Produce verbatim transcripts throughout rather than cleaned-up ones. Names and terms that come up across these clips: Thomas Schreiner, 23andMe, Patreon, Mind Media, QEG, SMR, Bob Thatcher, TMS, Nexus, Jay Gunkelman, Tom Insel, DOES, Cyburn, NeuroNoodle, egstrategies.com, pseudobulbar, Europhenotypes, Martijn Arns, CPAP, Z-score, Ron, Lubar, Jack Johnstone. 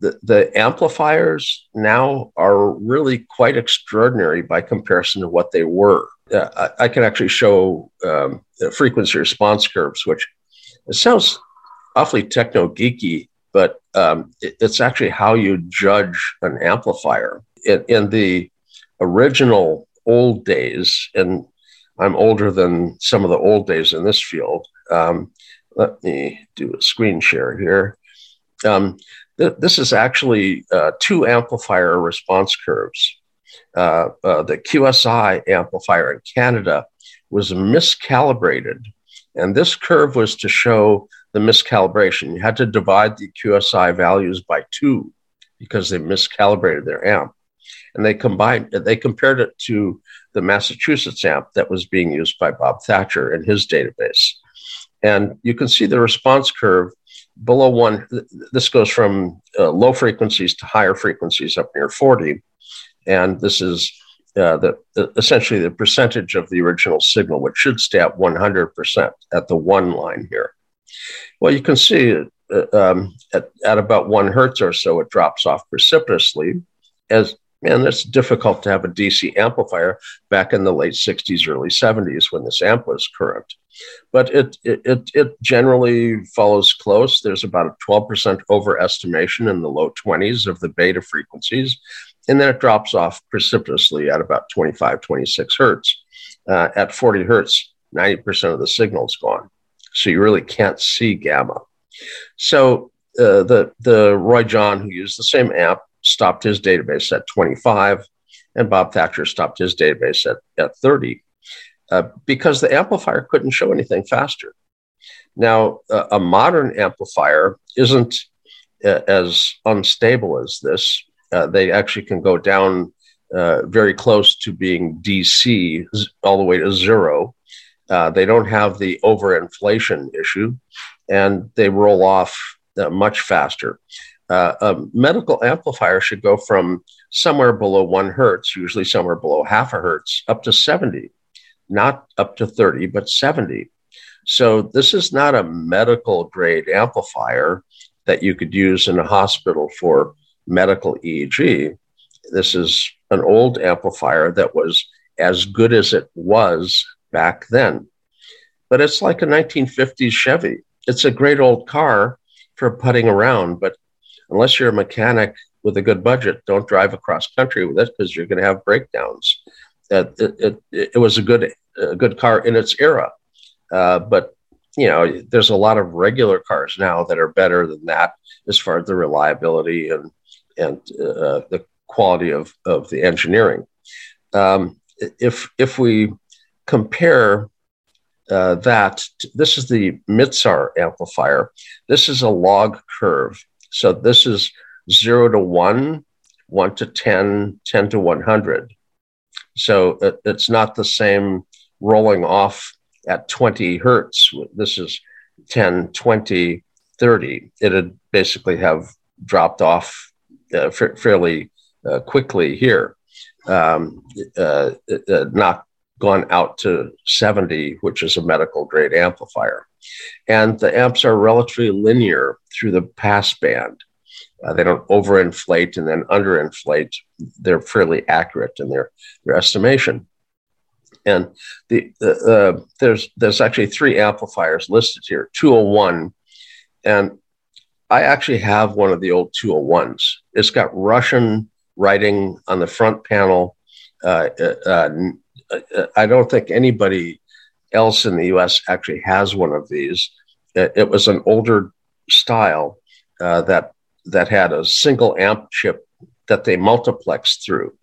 the, the amplifiers now are really quite extraordinary by comparison to what they were. Uh, I, I can actually show um, frequency response curves, which it sounds awfully techno-geeky, but um, it, it's actually how you judge an amplifier. In, in the original old days, and I'm older than some of the old days in this field, um, let me do a screen share here. Um, th- this is actually uh, two amplifier response curves. Uh, uh, the Q S I amplifier in Canada was miscalibrated, and this curve was to show the miscalibration. You had to divide the Q S I values by two because they miscalibrated their amp. And they combined, they compared it to the Massachusetts amp that was being used by Bob Thatcher in his database. And you can see the response curve below one. This goes from uh, low frequencies to higher frequencies up near forty. And this is uh, the, the essentially the percentage of the original signal, which should stay at one hundred percent at the one line here. Well, you can see uh, um, at, at about one hertz or so, it drops off precipitously. As man, that's difficult to have a D C amplifier back in the late sixties, early seventies when this amp was current. But it it it generally follows close. There's about a twelve percent overestimation in the low twenties of the beta frequencies, and then it drops off precipitously at about twenty-five, twenty-six hertz. Uh, at forty hertz, ninety percent of the signal's gone. So you really can't see gamma. So uh, the the Roy John, who used the same amp, stopped his database at twenty-five, and Bob Thatcher stopped his database at, at thirty. Uh, because the amplifier couldn't show anything faster. Now, uh, a modern amplifier isn't uh, as unstable as this. Uh, they actually can go down uh, very close to being D C all the way to zero. Uh, they don't have the overinflation issue, and they roll off uh, much faster. Uh, a medical amplifier should go from somewhere below one hertz, usually somewhere below half a hertz, up to seventy. Not up to thirty, but seventy. So this is not a medical grade amplifier that you could use in a hospital for medical E E G. This is an old amplifier that was as good as it was back then. But it's like a nineteen fifties Chevy. It's a great old car for putting around, but unless you're a mechanic with a good budget, don't drive across country with it because you're going to have breakdowns. Uh, it, it, it was a good a good car in its era, uh, but you know there's a lot of regular cars now that are better than that as far as the reliability and and uh, the quality of, of the engineering. Um, if if we compare uh, that, to, this is the Mitsar amplifier. This is a log curve, so this is zero to one, one to ten, ten to one hundred. So it, it's not the same rolling off at twenty hertz. This is ten, twenty, thirty. It had basically have dropped off uh, f- fairly uh, quickly here, um, uh, uh, not gone out to seventy, which is a medical grade amplifier. And the amps are relatively linear through the passband. Uh, they don't overinflate and then underinflate. They're fairly accurate in their, their estimation. And the, the uh, there's there's actually three amplifiers listed here, two oh one. And I actually have one of the old two oh ones. It's got Russian writing on the front panel. Uh, uh, uh, I don't think anybody else in the U S actually has one of these. It was an older style uh, that that had a single amp chip that they multiplexed through.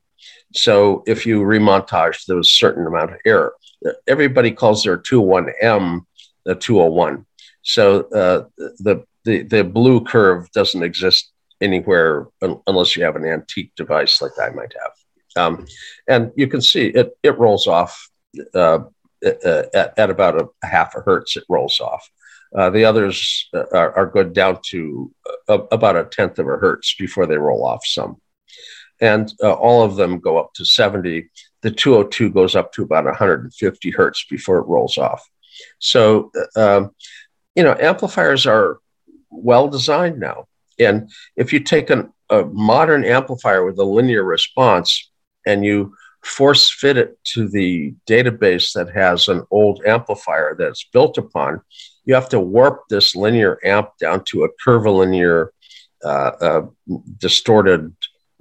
So if you remontage, there was a certain amount of error. Everybody calls their two oh one M the two oh one. So uh, the, the the blue curve doesn't exist anywhere un- unless you have an antique device like I might have. Um, and you can see it it rolls off uh, at, at about a half a hertz, it rolls off. Uh, the others uh, are, are good down to uh, about a tenth of a hertz before they roll off some. And uh, all of them go up to seventy. The two oh two goes up to about one hundred fifty hertz before it rolls off. So, uh, you know, amplifiers are well designed now. And if you take an, a modern amplifier with a linear response and you force fit it to the database that has an old amplifier that's built upon, you have to warp this linear amp down to a curvilinear uh, uh, distorted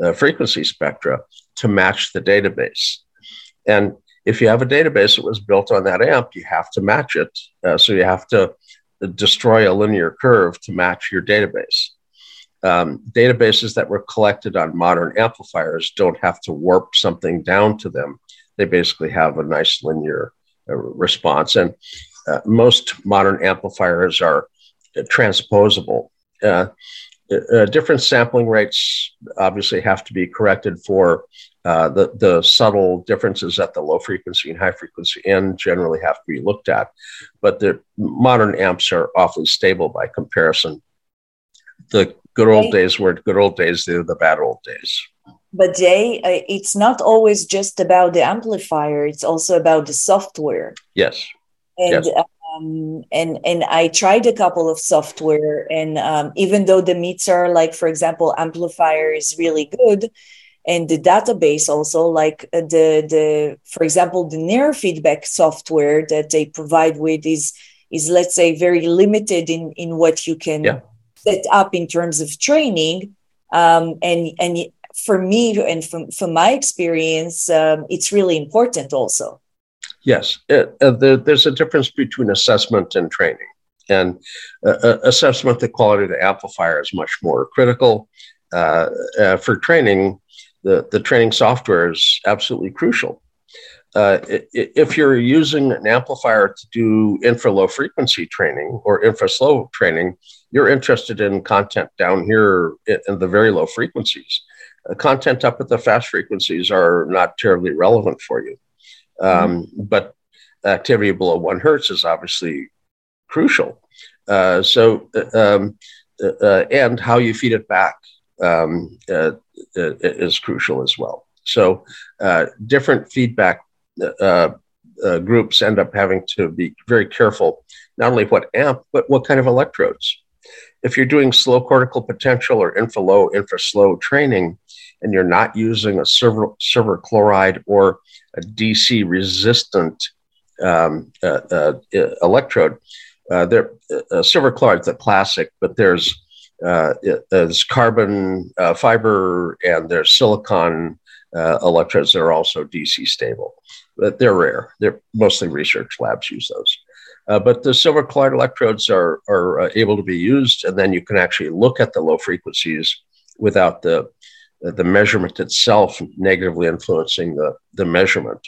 uh, frequency spectra to match the database. And if you have a database that was built on that amp, you have to match it. Uh, so you have to destroy a linear curve to match your database. Um, databases that were collected on modern amplifiers don't have to warp something down to them. They basically have a nice linear uh, response. And uh, most modern amplifiers are uh, transposable. Uh, uh, different sampling rates obviously have to be corrected for uh, the, the subtle differences at the low frequency and high frequency end generally have to be looked at. But the modern amps are awfully stable by comparison. The good old days were good old days, they're the bad old days. But Jay, uh, it's not always just about the amplifier, it's also about the software. Yes. And, yes. Um, and, and I tried a couple of software, and um, even though the Mitsar, like for example, amplifier is really good, and the database also, like the, the for example, the neurofeedback software that they provide with is, is let's say, very limited in, in what you can yeah. set up in terms of training. Um, and, and for me, and from, from my experience, um, it's really important also. Yes, it, uh, there, there's a difference between assessment and training. And uh, assessment, the quality of the amplifier is much more critical. Uh, uh, for training, the, the training software is absolutely crucial. Uh, if you're using an amplifier to do infra-low frequency training or infra-slow training, you're interested in content down here in the very low frequencies. Uh, content up at the fast frequencies are not terribly relevant for you. Um, mm-hmm. But activity below one hertz is obviously crucial. Uh, so, um, uh, and how you feed it back um, uh, is crucial as well. So uh, different feedback uh, uh, groups end up having to be very careful, not only what amp, but what kind of electrodes. If you're doing slow cortical potential or infra-low, infra-slow training, and you're not using a silver, silver chloride or a D C resistant um, uh, uh, electrode, uh, there, uh, silver chloride is the classic, but there's, uh, there's carbon uh, fiber and there's silicon Uh, electrodes that are also D C stable, but they're rare. They're mostly research labs use those. Uh, but the silver chloride electrodes are are uh, able to be used, and then you can actually look at the low frequencies without the uh, the measurement itself negatively influencing the the measurement.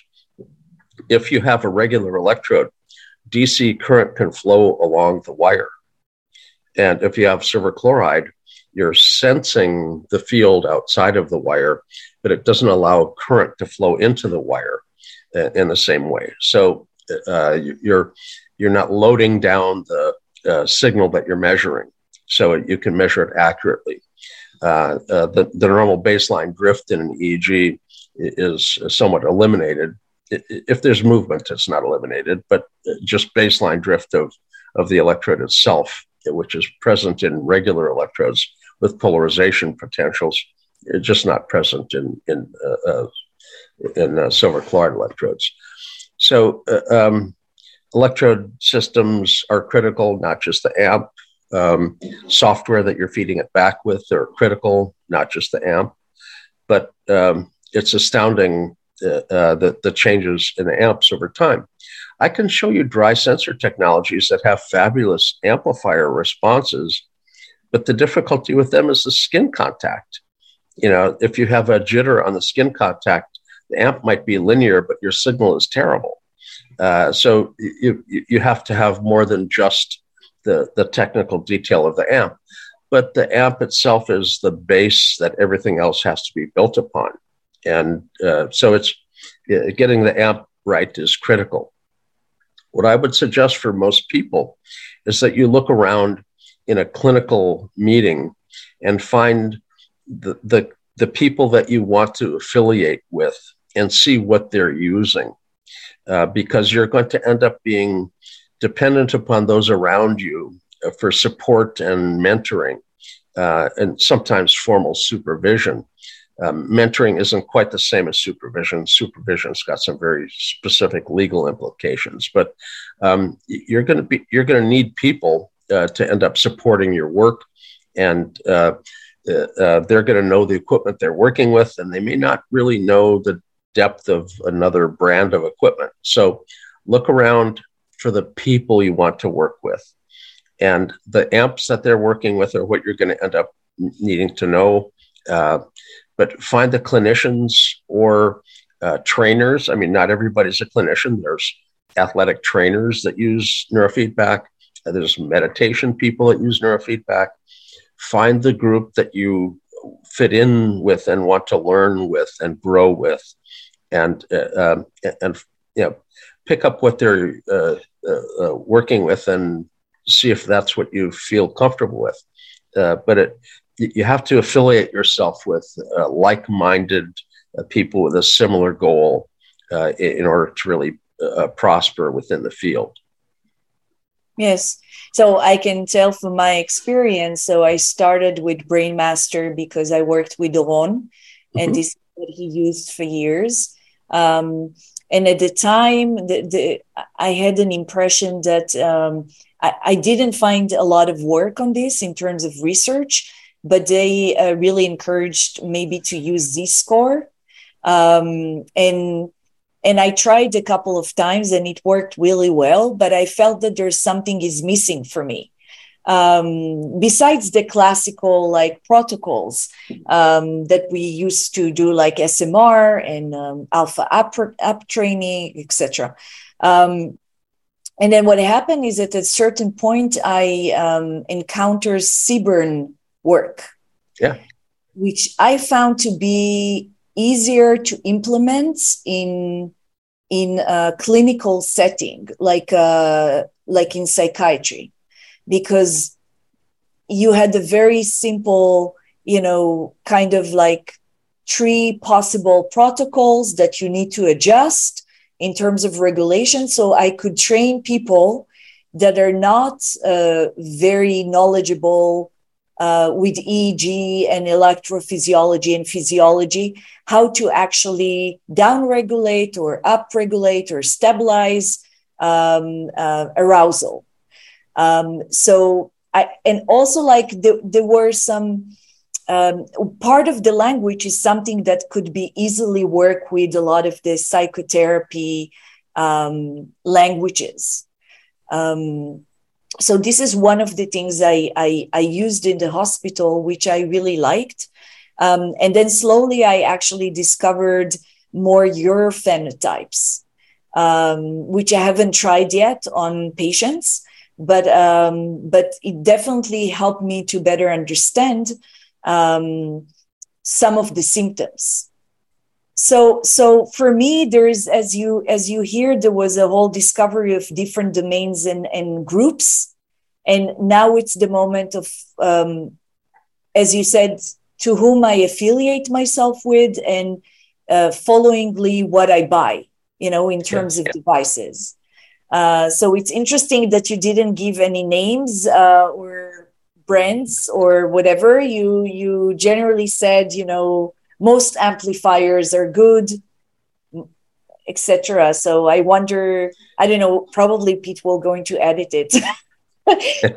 If you have a regular electrode, D C current can flow along the wire, and if you have silver chloride, you're sensing the field outside of the wire, but it doesn't allow current to flow into the wire uh, in the same way. So uh, you're you're not loading down the uh, signal that you're measuring, so you can measure it accurately. Uh, uh, the, the normal baseline drift in an E E G is somewhat eliminated. If there's movement, it's not eliminated, but just baseline drift of, of the electrode itself, which is present in regular electrodes with polarization potentials, it's just not present in in uh, uh, in uh, silver chloride electrodes. So uh, um, electrode systems are critical, not just the amp. Um, software that you're feeding it back with are critical, not just the amp. But um, it's astounding uh, uh, the, the changes in the amps over time. I can show you dry sensor technologies that have fabulous amplifier responses, but the difficulty with them is the skin contact. You know, if you have a jitter on the skin contact, the amp might be linear, but your signal is terrible. Uh, so you you have to have more than just the, the technical detail of the amp. But the amp itself is the base that everything else has to be built upon. And uh, so it's uh, getting the amp right is critical. What I would suggest for most people is that you look around in a clinical meeting and find The, the the people that you want to affiliate with and see what they're using, uh, because you're going to end up being dependent upon those around you for support and mentoring uh, and sometimes formal supervision. Um, mentoring isn't quite the same as supervision. Supervision's got some very specific legal implications, but um, you're going to be you're going to need people uh, to end up supporting your work, and uh, uh, they're going to know the equipment they're working with, and they may not really know the depth of another brand of equipment. So look around for the people you want to work with, and the amps that they're working with are what you're going to end up needing to know. Uh, But find the clinicians or uh, trainers. I mean, not everybody's a clinician. There's athletic trainers that use neurofeedback. There's meditation people that use neurofeedback. Find the group that you fit in with and want to learn with and grow with, and uh, um, and you know, pick up what they're uh, uh, working with and see if that's what you feel comfortable with. Uh, but it. You have to affiliate yourself with uh, like-minded uh, people with a similar goal uh, in order to really uh, prosper within the field. Yes. So I can tell from my experience. So I started with BrainMaster because I worked with Ron, mm-hmm. and this is what he used for years. Um, and at the time, the, the, I had an impression that um, I, I didn't find a lot of work on this in terms of research, but they uh, really encouraged maybe to use Z-score. Um, and and I tried a couple of times and it worked really well, but I felt that there's something is missing for me. Um, besides the classical like protocols um, that we used to do like S M R and um, alpha up, up training, et cetera. Um, and then what happened is at a certain point, I um, encountered Cyburn work, yeah, which I found to be easier to implement in in a clinical setting, like uh, like in psychiatry, because you had a very simple, you know, kind of like three possible protocols that you need to adjust in terms of regulation. So I could train people that are not uh, very knowledgeable Uh, with E E G and electrophysiology and physiology, how to actually downregulate or upregulate or stabilize um, uh, arousal. Um, so, I, and also like the, there were some, um, part of the language is something that could be easily worked with a lot of the psychotherapy um, languages. Um, So this is one of the things I, I, I used in the hospital, which I really liked. Um, and then slowly I actually discovered more Europhenotypes, um, which I haven't tried yet on patients, but um, but it definitely helped me to better understand um, some of the symptoms. So, so for me, there is, as you, as you hear, there was a whole discovery of different domains and, and groups. And now it's the moment of, um, as you said, to whom I affiliate myself with and uh, followingly what I buy, you know, in terms yeah, of yeah. devices. Uh, so it's interesting that you didn't give any names uh, or brands or whatever. You, you generally said, you know, most amplifiers are good, et cetera. So I wonder, I don't know, probably Pete will going to edit it.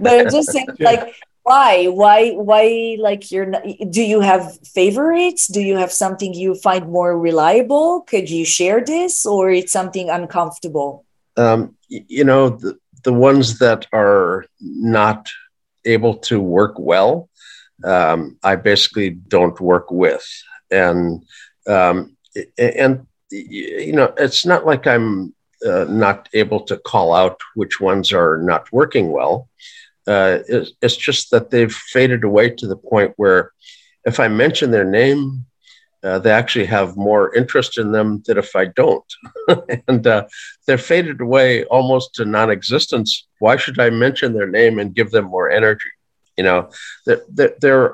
But I'm just saying, yeah. like, why? Why, why, like, you're not, do you have favorites? Do you have something you find more reliable? Could you share this, or it's something uncomfortable? Um, you know, the, the ones that are not able to work well, um, I basically don't work with. And, um, and, you know, it's not like I'm uh, not able to call out which ones are not working well. Uh, it's, it's just that they've faded away to the point where if I mention their name, uh, they actually have more interest in them than if I don't. And uh, they're faded away almost to non-existence. Why should I mention their name and give them more energy? You know, there, there, there,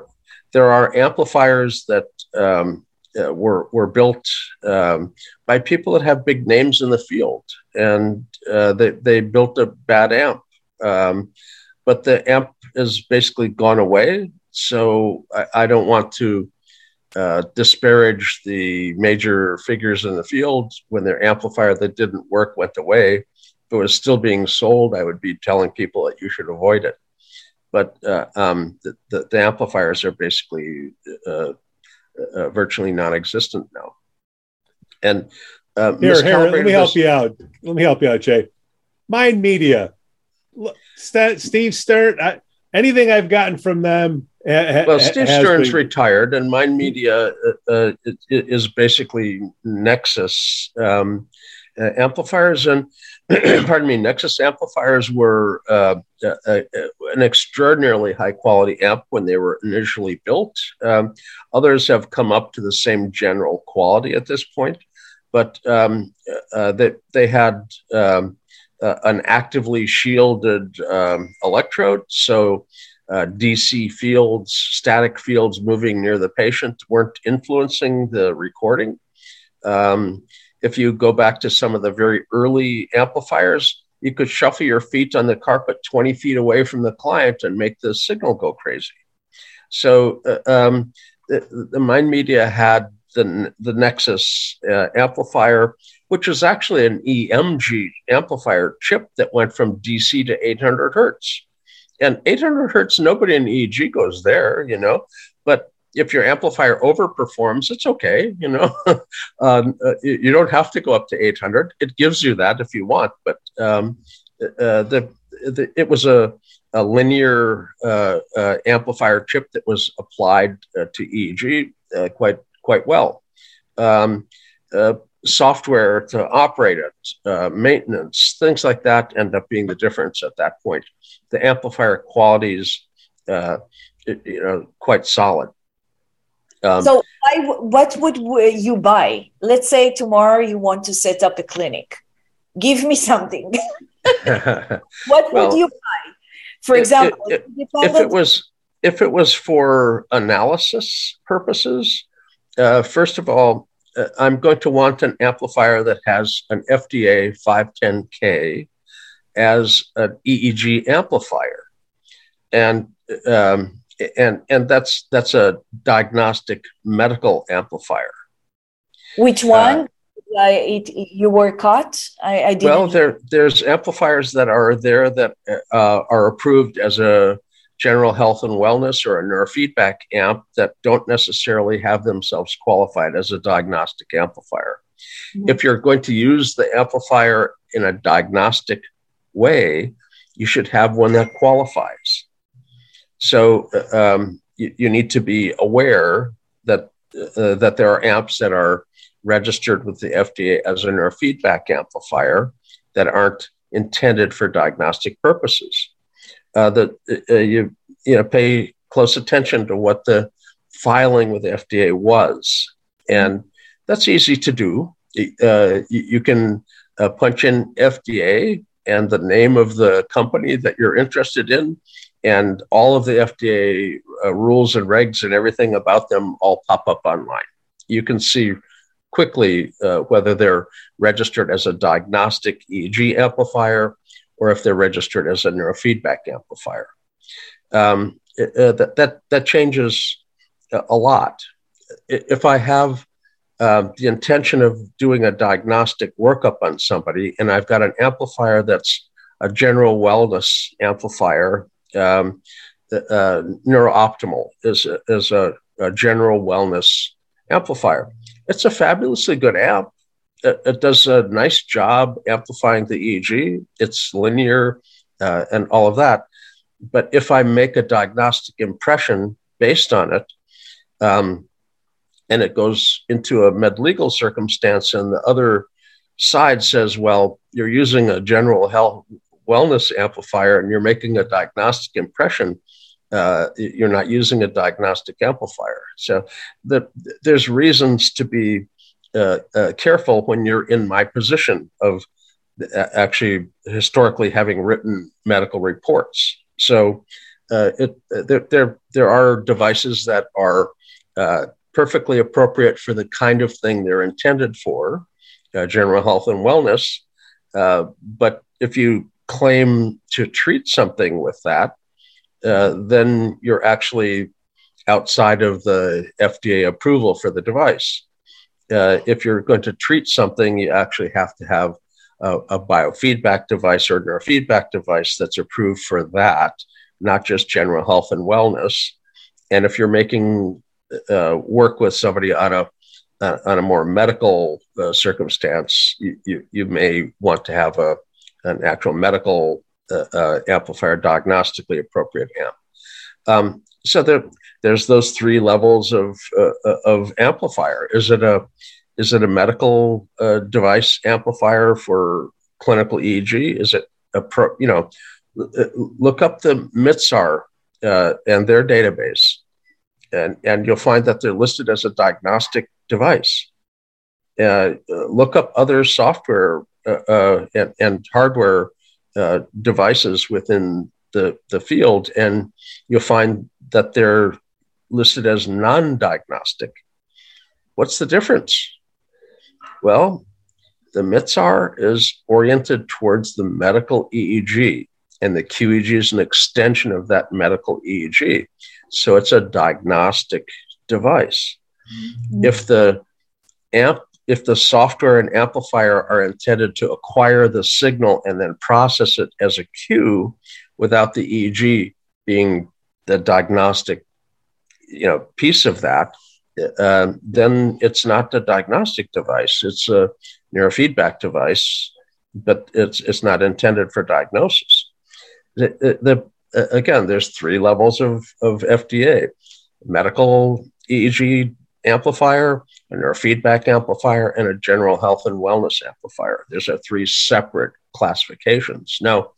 there are amplifiers that, Um, uh, were were built um, by people that have big names in the field, and uh, they they built a bad amp, um, but the amp has basically gone away. So I, I don't want to uh, disparage the major figures in the field when their amplifier that didn't work went away. If it was still being sold, I would be telling people that you should avoid it. But uh, um, the, the, the amplifiers are basically uh, uh, virtually non-existent now. And uh, here, here, let me help you out. Let me help you out, Jay. Mind Media, St- Steve Sturt. I, anything I've gotten from them. Ha- well, Steve Stearns been... retired, and Mind Media uh, is basically Nexus um, uh, amplifiers. And pardon me, Nexus amplifiers were uh, uh, uh, an extraordinarily high quality amp when they were initially built. Um, others have come up to the same general quality at this point, but um, uh, they they had. Um, Uh, an actively shielded um, electrode. So uh, D C fields, static fields moving near the patient weren't influencing the recording. Um, if you go back to some of the very early amplifiers, you could shuffle your feet on the carpet twenty feet away from the client and make the signal go crazy. So uh, um, the, the Mind Media had the, the Nexus uh, amplifier, which is actually an E M G amplifier chip that went from D C to eight hundred hertz. And eight hundred hertz, nobody in E E G goes there, you know. But if your amplifier overperforms, it's okay, you know. um, uh, you don't have to go up to eight hundred. It gives you that if you want. But um, uh, the, the it was a, a linear uh, uh, amplifier chip that was applied uh, to E E G uh, quite quite well. Um, uh, software to operate it, uh, maintenance, things like that end up being the difference at that point. The amplifier quality's, uh, it, you know, quite solid. Um, so I w- what would w- you buy? Let's say tomorrow you want to set up a clinic. Give me something. What well, would you buy? For it, example, it, it, if it was if it was for analysis purposes, uh, first of all, I'm going to want an amplifier that has an F D A five ten K as an E E G amplifier, and um, and and that's that's a diagnostic medical amplifier. Which one? Uh, I, it, you were caught. I, I didn't. Well, there there's amplifiers that are there that uh, are approved as a general health and wellness or a neurofeedback amp that don't necessarily have themselves qualified as a diagnostic amplifier. Mm-hmm. If you're going to use the amplifier in a diagnostic way, you should have one that qualifies. So um, you, you need to be aware that uh, that there are amps that are registered with the F D A as a neurofeedback amplifier that aren't intended for diagnostic purposes. Uh, that uh, you you know pay close attention to what the filing with the F D A was, and that's easy to do. Uh, you, you can uh, punch in F D A and the name of the company that you're interested in, and all of the F D A uh, rules and regs and everything about them all pop up online. You can see quickly uh, whether they're registered as a diagnostic E E G amplifier, or if they're registered as a neurofeedback amplifier. Um, uh, that, that, that changes a lot. If I have uh, the intention of doing a diagnostic workup on somebody, and I've got an amplifier that's a general wellness amplifier, um, uh, NeuroOptimal is, a, is a, a general wellness amplifier. It's a fabulously good amp. It does a nice job amplifying the E E G. It's linear uh, and all of that. But if I make a diagnostic impression based on it, um, and it goes into a med-legal circumstance, and the other side says, well, you're using a general health wellness amplifier and you're making a diagnostic impression, uh, you're not using a diagnostic amplifier. So the, there's reasons to be Uh, uh, careful when you're in my position of uh, actually historically having written medical reports. So uh, it, uh, there, there there are devices that are uh, perfectly appropriate for the kind of thing they're intended for, uh, general health and wellness. Uh, but if you claim to treat something with that, uh, then you're actually outside of the F D A approval for the device. Uh, if you're going to treat something, you actually have to have a, a biofeedback device or neurofeedback device that's approved for that, not just general health and wellness. And if you're making uh, work with somebody on a uh, on a more medical uh, circumstance, you, you you may want to have a an actual medical uh, uh, amplifier, diagnostically appropriate amp. Um, so there, there's those three levels of uh, of amplifier. Is it a is it a medical uh, device amplifier for clinical E E G? Is it a pro, you know? Look up the Mitsar uh, and their database, and, and you'll find that they're listed as a diagnostic device. Uh, look up other software uh, uh, and, and hardware uh, devices within the, the field, and you'll find that they're listed as non-diagnostic. What's the difference? Well, the Mitsar is oriented towards the medical E E G, and the Q E G is an extension of that medical E E G. So it's a diagnostic device. Mm-hmm. If the amp, if the software and amplifier are intended to acquire the signal and then process it as a cue without the E E G being the diagnostic, you know, piece of that, uh, then it's not a diagnostic device. It's a neurofeedback device, but it's it's not intended for diagnosis. The, the, again, there's three levels of, of F D A: medical E E G amplifier, a neurofeedback amplifier, and a general health and wellness amplifier. Those are three separate classifications. Now,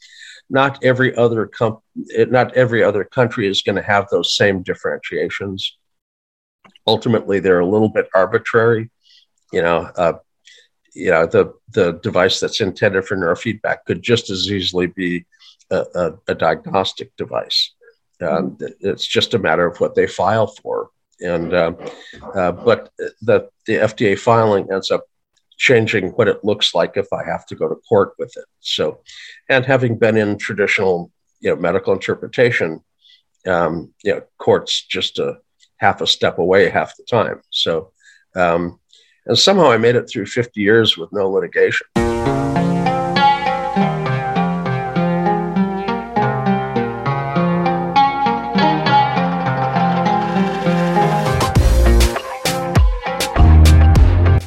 not every other com- not every other country is going to have those same differentiations. Ultimately, they're a little bit arbitrary. You know, uh, you know, the the device that's intended for neurofeedback could just as easily be A, a, a diagnostic device. Um, it's just a matter of what they file for, and uh, uh, but the the F D A filing ends up changing what it looks like if I have to go to court with it. So, and having been in traditional, you know, medical interpretation, um, you know, court's just a half a step away half the time. So, um, and somehow I made it through fifty years with no litigation.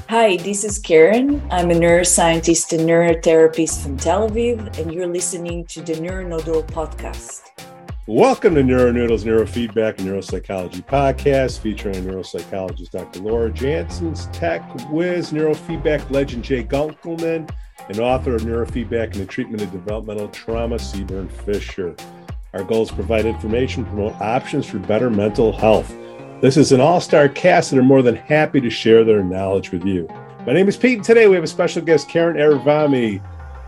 Hi, this is Karen. I'm a neuroscientist and neurotherapist from Tel Aviv, and you're listening to the NeuroNoodle podcast. Welcome to NeuroNoodle's Neurofeedback and Neuropsychology podcast, featuring neuropsychologist Doctor Laura Jansen's tech whiz, neurofeedback legend Jay Gunkelman, and author of Neurofeedback and the Treatment of Developmental Trauma, Cyburn Fisher. Our goal is to provide information, promote options for better mental health. This is an all-star cast that are more than happy to share their knowledge with you. My name is Pete, and today we have a special guest, Karen Avarami.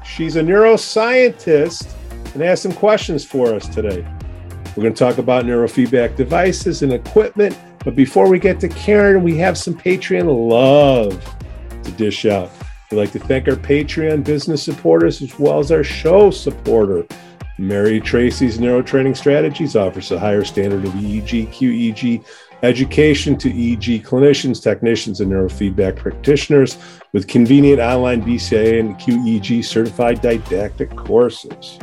She's a neuroscientist and has some questions for us today. We're going to talk about neurofeedback devices and equipment, but before we get to Karen, we have some Patreon love to dish out. We'd like to thank our Patreon business supporters as well as our show supporter. Mary Tracy's Neurotraining Strategies offers a higher standard of E E G, Q E G, education to E E G clinicians, technicians, and neurofeedback practitioners with convenient online B C A and Q E G certified didactic courses.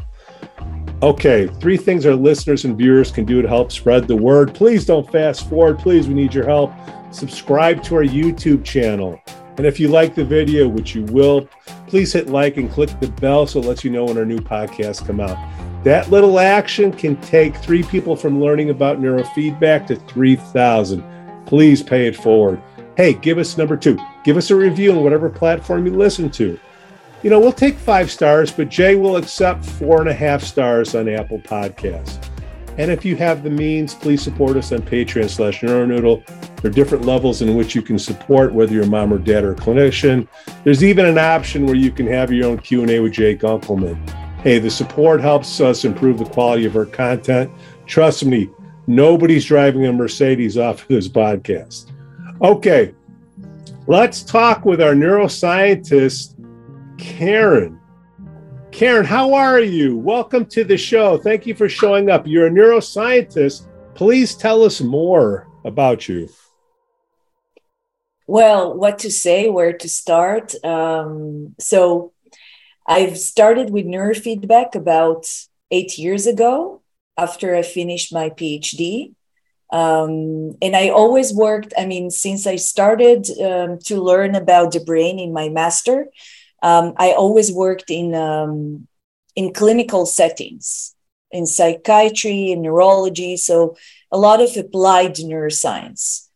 Okay, three things our listeners and viewers can do to help spread the word. Please don't fast forward. Please, we need your help. Subscribe to our YouTube channel. And if you like the video, which you will, please hit like and click the bell so it lets you know when our new podcasts come out. That little action can take three people from learning about neurofeedback to three thousand. Please pay it forward. Hey, give us number two. Give us a review on whatever platform you listen to. You know, we'll take five stars, but Jay will accept four and a half stars on Apple Podcasts. And if you have the means, please support us on Patreon slash NeuroNoodle. There are different levels in which you can support, whether you're mom or dad or a clinician. There's even an option where you can have your own Q and A with Jay Gunkelman. Hey, the support helps us improve the quality of our content. Trust me, nobody's driving a Mercedes off of this podcast. Okay, let's talk with our neuroscientist, Karen. Karen, how are you? Welcome to the show. Thank you for showing up. You're a neuroscientist. Please tell us more about you. Well, what to say, where to start. Um, so I've started with neurofeedback about eight years ago after I finished my PhD. Um, and I always worked, I mean, since I started um, to learn about the brain in my master, um, I always worked in um, in clinical settings, in psychiatry, in neurology. So a lot of applied neuroscience.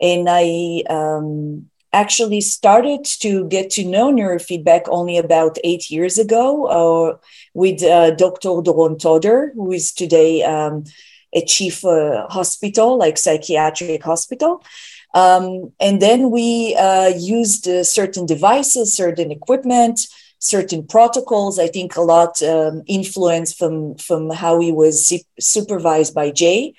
And I um, actually started to get to know neurofeedback only about eight years ago uh, with uh, Doctor Doron Toder, who is today um, a chief uh, hospital, like psychiatric hospital. Um, and then we uh, used uh, certain devices, certain equipment, certain protocols. I think a lot um, influence from, from how he was supervised by Jay.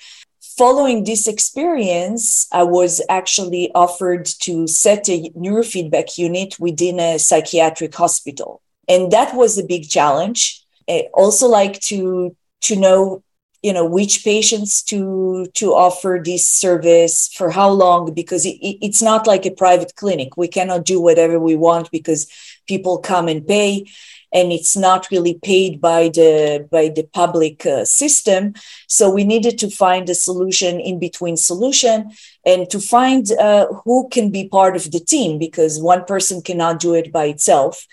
Following this experience, I was actually offered to set a neurofeedback unit within a psychiatric hospital. And that was a big challenge. I also like to, to know, you know, which patients to, to offer this service for how long, because it, it's not like a private clinic. We cannot do whatever we want because people come and pay, and it's not really paid by the by the public uh, system. So we needed to find a solution in between solution and to find uh, who can be part of the team, because one person cannot do it by itself.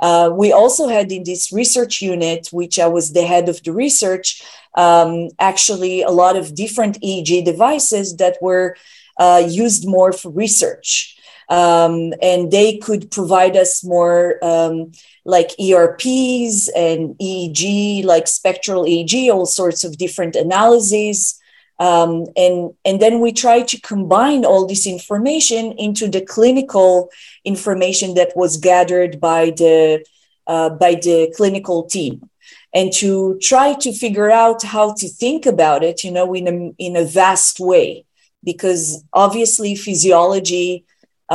Uh, we also had in this research unit, which I was the head of the research, um, actually a lot of different E E G devices that were uh, used more for research. Um, and they could provide us more um, like E R Ps and E E G, like spectral E E G, all sorts of different analyses. Um, and, and then we try to combine all this information into the clinical information that was gathered by the, uh, by the clinical team, and to try to figure out how to think about it, you know, in a, in a vast way, because obviously physiology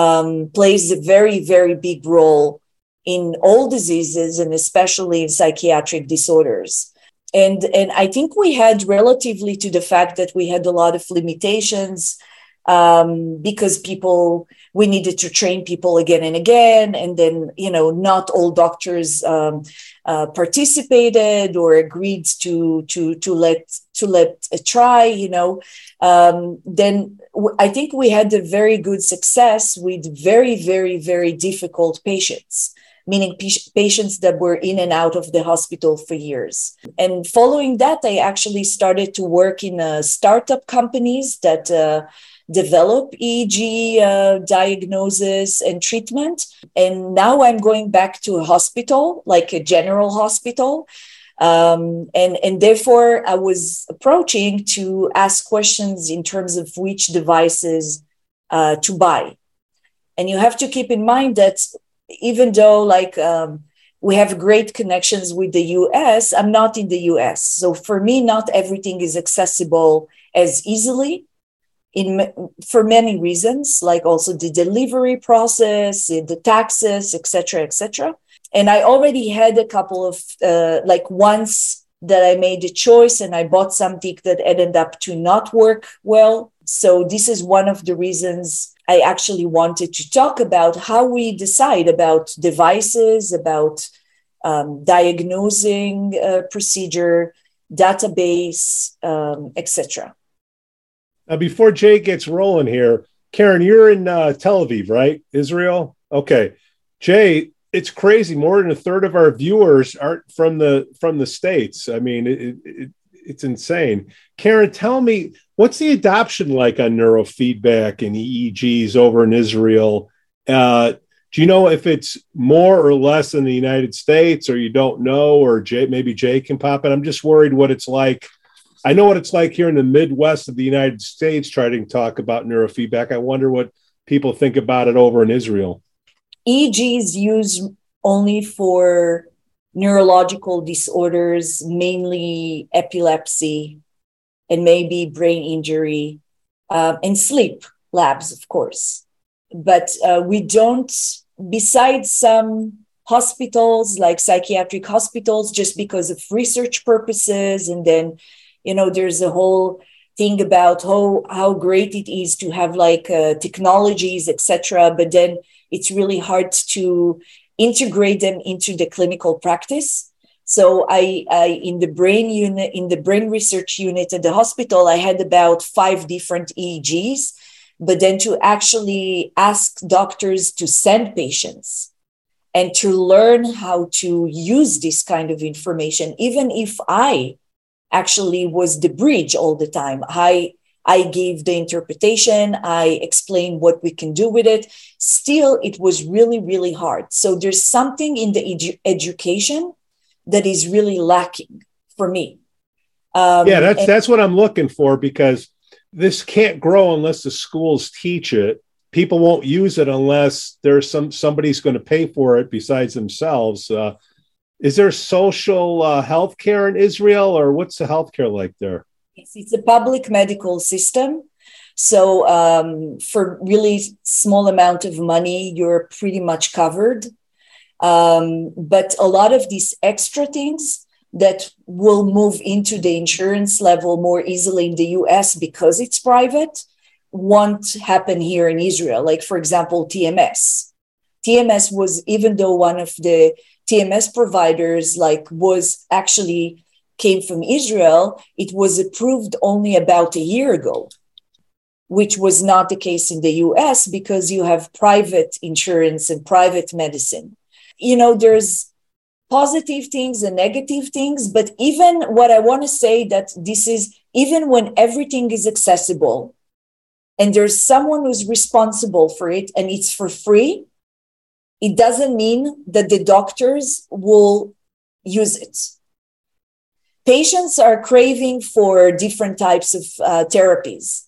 Um, plays a very, very big role in all diseases, and especially in psychiatric disorders. And, and I think we had, relatively to the fact that we had a lot of limitations, um, because people, we needed to train people again and again. And then, you know, not all doctors um, uh, participated or agreed to, to, to let, to let a try, you know, um, then w- I think we had a very good success with very, very, very difficult patients, meaning p- patients that were in and out of the hospital for years. And following that, I actually started to work in uh, startup companies that uh, develop E E G uh, diagnosis and treatment. And now I'm going back to a hospital, like a general hospital. Um, and, and therefore, I was approaching to ask questions in terms of which devices uh, to buy. And you have to keep in mind that even though like um, we have great connections with the U S, I'm not in the U S. So for me, not everything is accessible as easily in for many reasons, like also the delivery process, the taxes, et cetera, et cetera. And I already had a couple of, uh, like once that I made a choice and I bought something that ended up to not work well. So this is one of the reasons I actually wanted to talk about how we decide about devices, about um, diagnosing uh, procedure, database, um, et cetera. Now, before Jay gets rolling here, Karen, you're in uh, Tel Aviv, right? Israel? Okay. Jay, it's crazy. More than a third of our viewers aren't from the from the States. I mean, it, it, it's insane. Karen, tell me, what's the adoption like on neurofeedback and E E Gs over in Israel? Uh, do you know if it's more or less in the United States, or you don't know, or Jay, maybe Jay can pop in? I'm just worried what it's like. I know what it's like here in the Midwest of the United States trying to talk about neurofeedback. I wonder what people think about it over in Israel. E E G is used only for neurological disorders, mainly epilepsy and maybe brain injury, uh, and sleep labs, of course. But uh, we don't, besides some hospitals, like psychiatric hospitals, just because of research purposes. And then, you know, there's a whole think about how, how great it is to have like uh, technologies, et cetera, but then it's really hard to integrate them into the clinical practice. So I, I in the brain unit, in the brain research unit at the hospital, I had about five different E E Gs, but then to actually ask doctors to send patients and to learn how to use this kind of information, even if I actually was the bridge all the time. I, I gave the interpretation, I explained what we can do with it. Still, it was really, really hard. So there's something in the edu- education that is really lacking for me. Um, yeah, that's, and- that's what I'm looking for, because this can't grow unless the schools teach it. People won't use it unless there's some somebody's going to pay for it besides themselves. Uh, is there social uh, health care in Israel, or what's the healthcare like there? Yes, it's a public medical system. So um, for really small amount of money, you're pretty much covered. Um, but a lot of these extra things that will move into the insurance level more easily in the U S because it's private won't happen here in Israel. Like, for example, T M S. T M S was, even though one of the T M S providers like was actually came from Israel, it was approved only about a year ago, which was not the case in the U S because you have private insurance and private medicine. You know, there's positive things and negative things, but even what I want to say that this is, even when everything is accessible and there's someone who's responsible for it and it's for free, it doesn't mean that the doctors will use it. Patients are craving for different types of uh, therapies,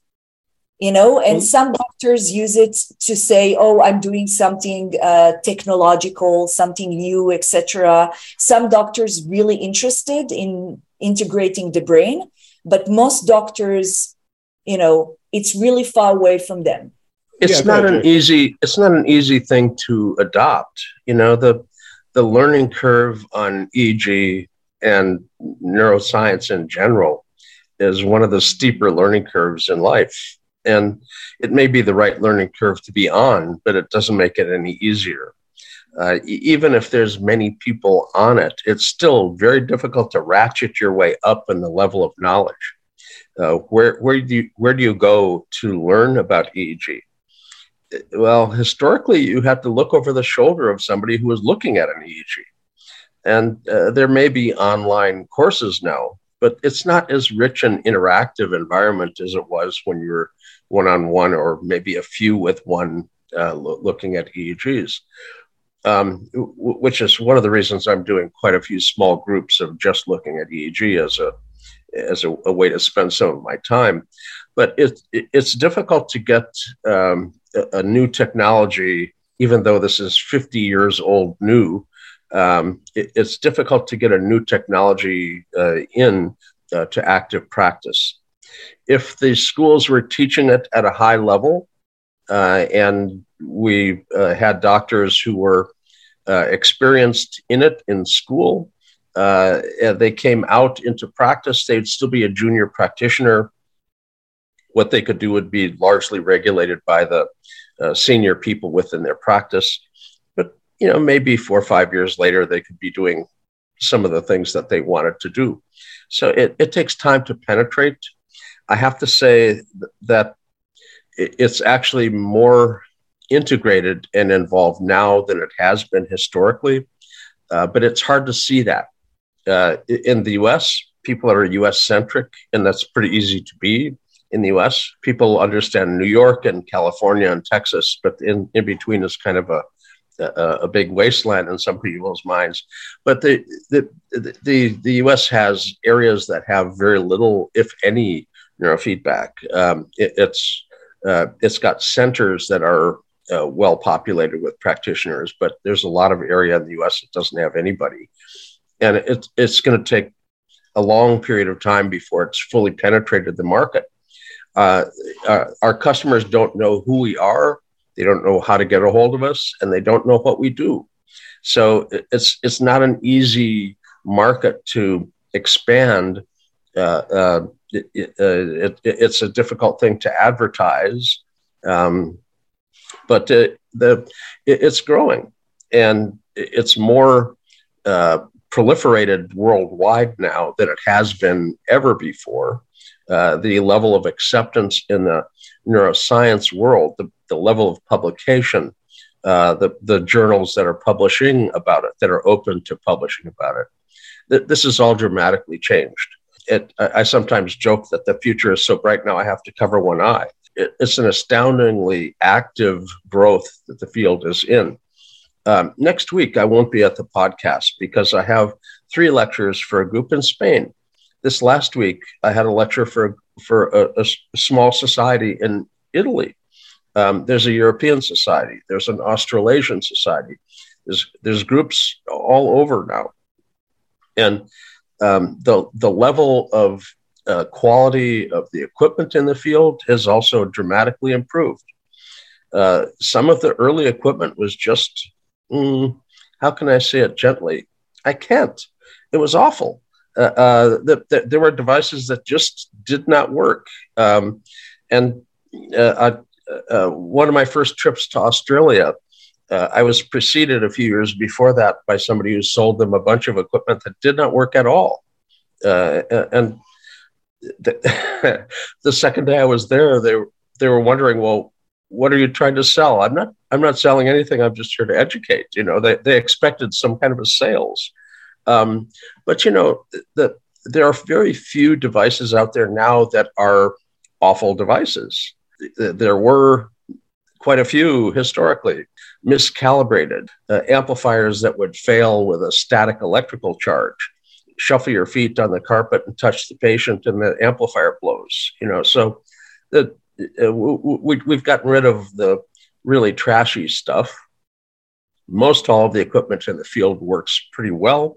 you know, and some doctors use it to say, oh, I'm doing something uh, technological, something new, et cetera. Some doctors really interested in integrating the brain, but most doctors, you know, it's really far away from them. It's yeah, not an easy, it's not an easy thing to adopt. You know, the the learning curve on E E G and neuroscience in general is one of the steeper learning curves in life. And it may be the right learning curve to be on, but it doesn't make it any easier. Uh, even if there's many people on it, it's still very difficult to ratchet your way up in the level of knowledge. Uh, where where do you, where do you go to learn about E E G? Well, historically, you have to look over the shoulder of somebody who is looking at an E E G. And uh, there may be online courses now, but it's not as rich an interactive environment as it was when you were one-on-one or maybe a few with one uh, lo- looking at E E Gs, um, w- which is one of the reasons I'm doing quite a few small groups of just looking at E E G as a as a, a way to spend some of my time. But it, it, it's difficult to get um, a, a new technology, even though this is fifty years old new. Um, it, it's difficult to get a new technology uh, in uh, to active practice. If the schools were teaching it at a high level uh, and we uh, had doctors who were uh, experienced in it in school, uh, and they came out into practice, they'd still be a junior practitioner. What they could do would be largely regulated by the uh, senior people within their practice. You know, maybe four or five years later, they could be doing some of the things that they wanted to do. So it, it takes time to penetrate. I have to say th- that it's actually more integrated and involved now than it has been historically, uh, but it's hard to see that. Uh, in the U S, people are U S-centric, and that's pretty easy to be in the U S. People understand New York and California and Texas, but in, in between is kind of a A, a big wasteland in some people's minds, but the, the the the U S has areas that have very little, if any, neurofeedback. Um, it, it's uh, it's got centers that are uh, well populated with practitioners, but there's a lot of area in the U S that doesn't have anybody, and it, it's going to take a long period of time before it's fully penetrated the market. Uh, our, our customers don't know who we are. They don't know how to get a hold of us, and they don't know what we do. So it's it's not an easy market to expand uh, uh, it, it, uh, it, it's a difficult thing to advertise, um, but uh, the it, it's growing, and it's more uh, proliferated worldwide now than it has been ever before. Uh, the level of acceptance in the neuroscience world, the, the level of publication, uh, the, the journals that are publishing about it, that are open to publishing about it. Th- this is all dramatically changed. It, I, I sometimes joke that the future is so bright now I have to cover one eye. It, it's an astoundingly active growth that the field is in. Um, next week, I won't be at the podcast because I have three lectures for a group in Spain. This last week, I had a lecture for, for a, a small society in Italy. Um, there's a European society. There's an Australasian society. There's, there's groups all over now. And um, the, the level of uh, quality of the equipment in the field has also dramatically improved. Uh, some of the early equipment was just, mm, how can I say it gently? I can't. It was awful. Uh, uh, the, the, there were devices that just did not work. Um, and uh, I, uh, one of my first trips to Australia, uh, I was preceded a few years before that by somebody who sold them a bunch of equipment that did not work at all. Uh, and the, the second day I was there, they, they were wondering, well, what are you trying to sell? I'm not, I'm not selling anything. I'm just here to educate. You know, they, they expected some kind of a sales. Um, but, you know, the, there are very few devices out there now that are awful devices. There were quite a few historically, miscalibrated uh, amplifiers that would fail with a static electrical charge. Shuffle your feet on the carpet and touch the patient and the amplifier blows, you know. So the, uh, we, we've gotten rid of the really trashy stuff. Most all of the equipment in the field works pretty well.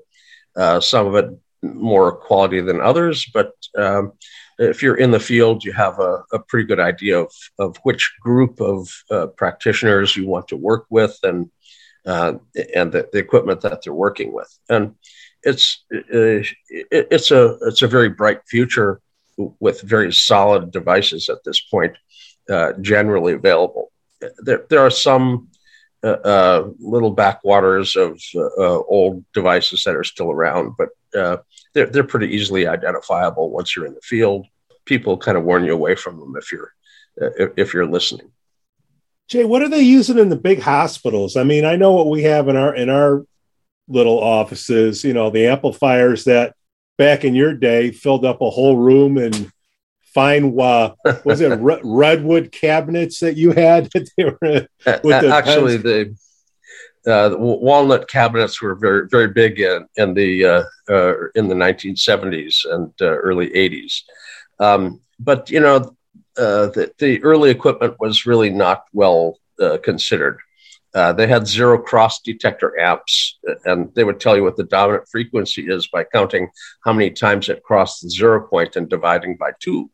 Uh, some of it more quality than others, but um, if you're in the field, you have a, a pretty good idea of, of which group of uh, practitioners you want to work with, and uh, and the, the equipment that they're working with. And it's uh, it's a it's a very bright future with very solid devices at this point, uh, generally available. There there are some Uh, uh, little backwaters of uh, uh, old devices that are still around, but uh, they're they're pretty easily identifiable once you're in the field. People kind of warn you away from them if you're uh, if you're listening. Jay, what are they using in the big hospitals? I mean, I know what we have in our in our little offices. You know, the amplifiers that back in your day filled up a whole room and. Fine, uh, was it re- redwood cabinets that you had? That they were with the Actually, pens- the, uh, the walnut cabinets were very, very big in, in the uh, uh, in the nineteen seventies and uh, early eighties. Um, but you know, uh, the, the early equipment was really not well uh, considered. Uh, they had zero cross detector amps, and they would tell you what the dominant frequency is by counting how many times it crossed the zero point and dividing by two.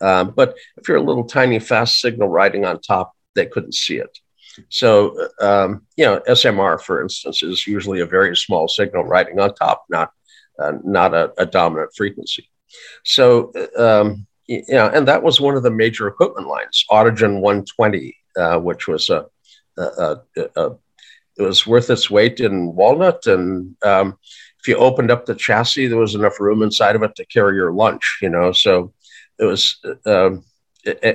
Um, but if you're a little tiny fast signal riding on top, they couldn't see it. So, um, you know, S M R, for instance, is usually a very small signal riding on top, not uh, not a, a dominant frequency. So, um, you know, and that was one of the major equipment lines, Autogen one twenty, uh, which was a Uh, uh, uh, it was worth its weight in walnut, and um, if you opened up the chassis, there was enough room inside of it to carry your lunch, you know, so it was, uh,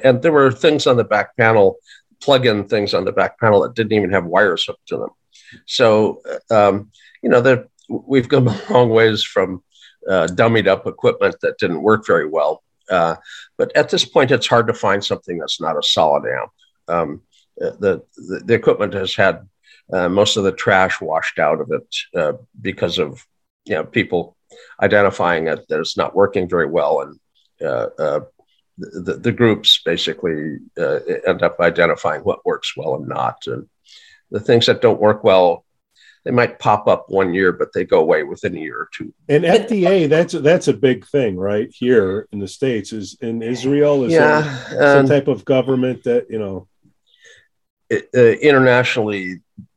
and there were things on the back panel, plug-in things on the back panel that didn't even have wires hooked to them. So, um, you know, we've come a long ways from uh, dummied up equipment that didn't work very well, uh, but at this point, it's hard to find something that's not a solid amp. Um, The, the the equipment has had uh, most of the trash washed out of it uh, because of, you know, people identifying it that it's not working very well, and uh, uh, the the groups basically uh, end up identifying what works well and not, and the things that don't work well, they might pop up one year, but they go away within a year or two. And F D A, that's that's a big thing right here in the States. Is in Israel is yeah, there some um, type of government that, you know. Uh, internationally,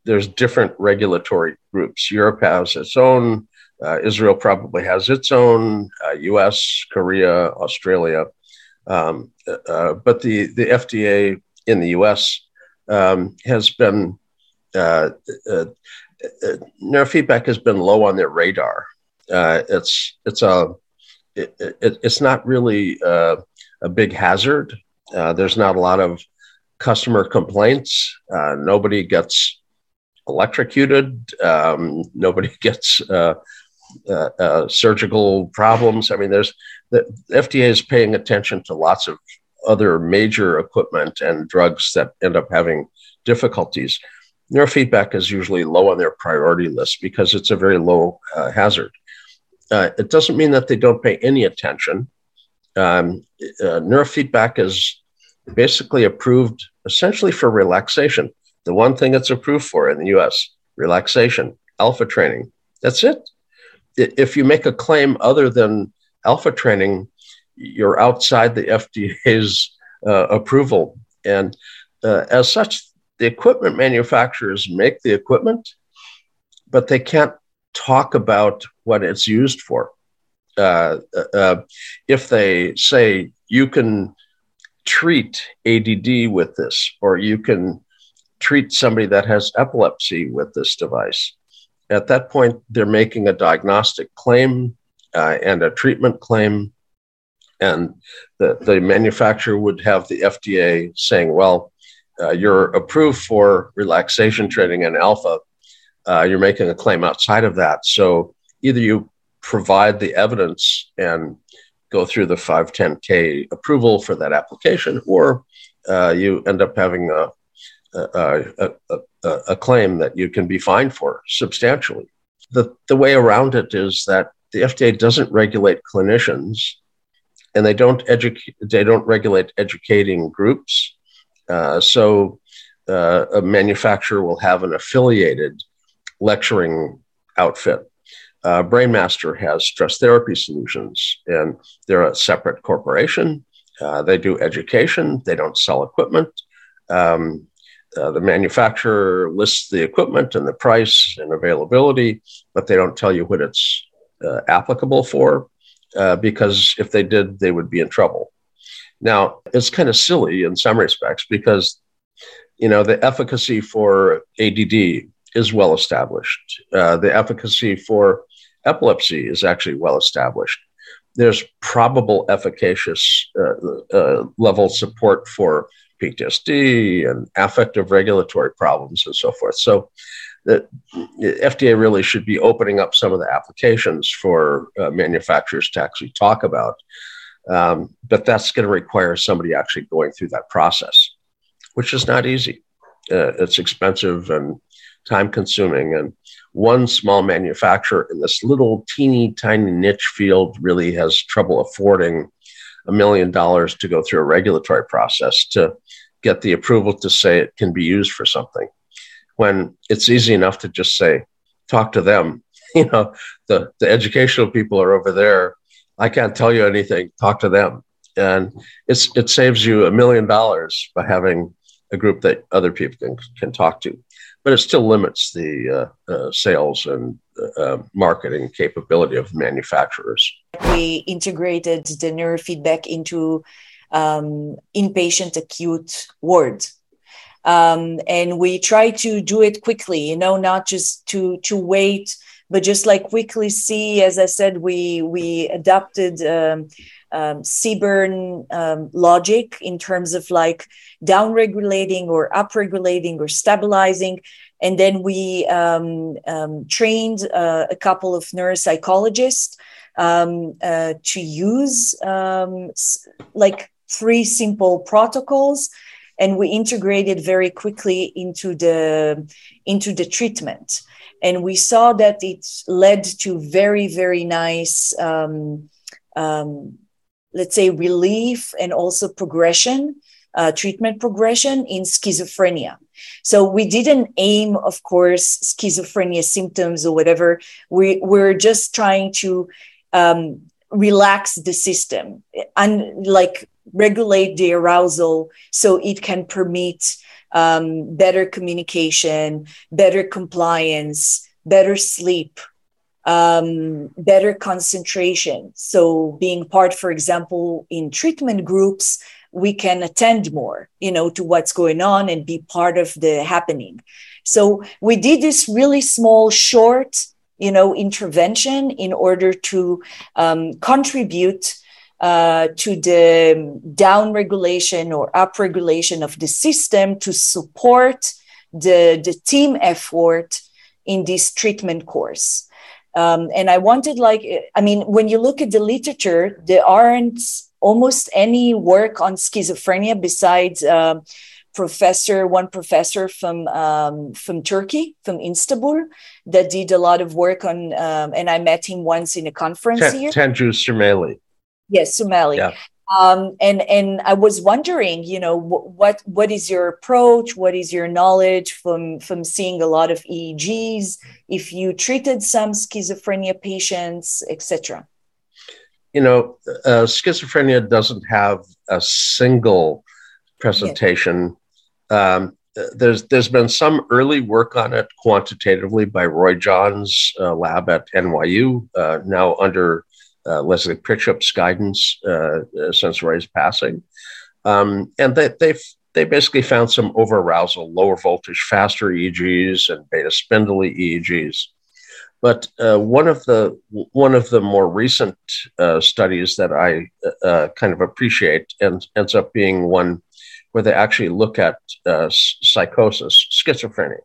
there's different regulatory groups. Europe has its own. Uh, Israel probably has its own, uh, U S, Korea, Australia. Um, uh, but the, the F D A in the U S um, has been, uh, uh, uh, neurofeedback has been low on their radar. Uh, it's, it's, a, it, it, it's not really uh, a big hazard. Uh, there's not a lot of customer complaints. Uh, nobody gets electrocuted. Um, nobody gets uh, uh, uh, surgical problems. I mean, there's the F D A is paying attention to lots of other major equipment and drugs that end up having difficulties. Neurofeedback is usually low on their priority list because it's a very low uh, hazard. Uh, it doesn't mean that they don't pay any attention. Um, uh, neurofeedback is basically approved essentially for relaxation. The one thing it's approved for in the U S, relaxation, alpha training. That's it. If you make a claim other than alpha training, you're outside the F D A's uh, approval. And uh, as such, the equipment manufacturers make the equipment, but they can't talk about what it's used for. Uh, uh, if they say you can treat A D D with this, or you can treat somebody that has epilepsy with this device, at that point, they're making a diagnostic claim uh, and a treatment claim. And the, the manufacturer would have the F D A saying, well, uh, you're approved for relaxation training and alpha. Uh, you're making a claim outside of that. So either you provide the evidence and go through the five ten K approval for that application, or uh, you end up having a, a, a, a, a claim that you can be fined for substantially. The, the way around it is that the F D A doesn't regulate clinicians, and they don't educate. They don't regulate educating groups. Uh, so uh, a manufacturer will have an affiliated lecturing outfit. Uh, BrainMaster has stress therapy solutions, and they're a separate corporation. Uh, they do education. They don't sell equipment. Um, uh, the manufacturer lists the equipment and the price and availability, but they don't tell you what it's uh, applicable for, uh, because if they did, they would be in trouble. Now, it's kind of silly in some respects because, you know, the efficacy for A D D is well established. Uh, the efficacy for epilepsy is actually well-established. There's probable efficacious uh, uh, level support for P T S D and affective regulatory problems and so forth. So the F D A really should be opening up some of the applications for uh, manufacturers to actually talk about. Um, but that's going to require somebody actually going through that process, which is not easy. Uh, it's expensive and time-consuming, and one small manufacturer in this little teeny tiny niche field really has trouble affording a million dollars to go through a regulatory process to get the approval to say it can be used for something, when it's easy enough to just say, talk to them. You know, the, the educational people are over there. I can't tell you anything. Talk to them. And it's, it saves you a million dollars by having a group that other people can, can talk to. But it still limits the uh, uh, sales and uh, marketing capability of manufacturers. We integrated the neurofeedback into um, inpatient acute ward. Um, and we try to do it quickly, you know, not just to, to wait, but just like quickly see, as I said, we, we adopted um, um, Cyburn um, logic in terms of like down-regulating or up-regulating or stabilizing. And then we um, um, trained uh, a couple of neuropsychologists um, uh, to use um, like three simple protocols, and we integrated very quickly into the into the treatment. And we saw that it led to very, very nice, um, um, let's say, relief and also progression, uh, treatment progression in schizophrenia. So we didn't aim, of course, schizophrenia symptoms or whatever. We, we're just trying to um, relax the system and like regulate the arousal so it can permit Um, better communication, better compliance, better sleep, um, better concentration. So being part, for example, in treatment groups, we can attend more, you know, to what's going on and be part of the happening. So we did this really small, short, you know, intervention in order to um, contribute uh, to the down regulation or up regulation of the system to support the, the team effort in this treatment course. Um, and I wanted, like, I mean, when you look at the literature, there aren't almost any work on schizophrenia besides uh, professor, one professor from um, from Turkey, from Istanbul, that did a lot of work on, um, and I met him once in a conference T- here. Tanju Surmeli. Yes, Surmeli. Yeah. Um, and and I was wondering, you know, wh- what what is your approach? What is your knowledge from, from seeing a lot of E E Gs? If you treated some schizophrenia patients, et cetera. You know, uh, schizophrenia doesn't have a single presentation. Yeah. Um, there's there's been some early work on it quantitatively by Roy John's uh, lab at N Y U, uh, now under uh, Leslie Pritchard's guidance uh, since Roy's passing, um, and they they they basically found some overarousal, lower voltage, faster E E Gs and beta spindly E E Gs. But uh, one of the one of the more recent uh, studies that I uh, kind of appreciate and ends up being one where they actually look at uh, psychosis, schizophrenic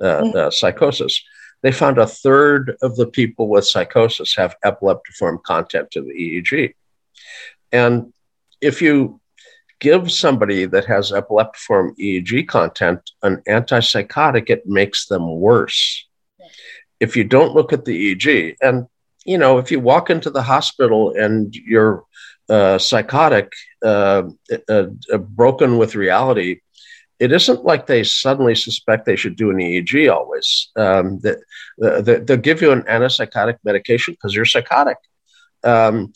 uh, mm-hmm. uh, psychosis. They found a third of the people with psychosis have epileptiform content to the E E G. And if you give somebody that has epileptiform E E G content an antipsychotic, it makes them worse. If you don't look at the E E G, and, you know, if you walk into the hospital and you're uh, psychotic, uh, uh, uh, broken with reality, it isn't like they suddenly suspect they should do an E E G always. Um, they, they, they'll give you an antipsychotic medication because you're psychotic. Um,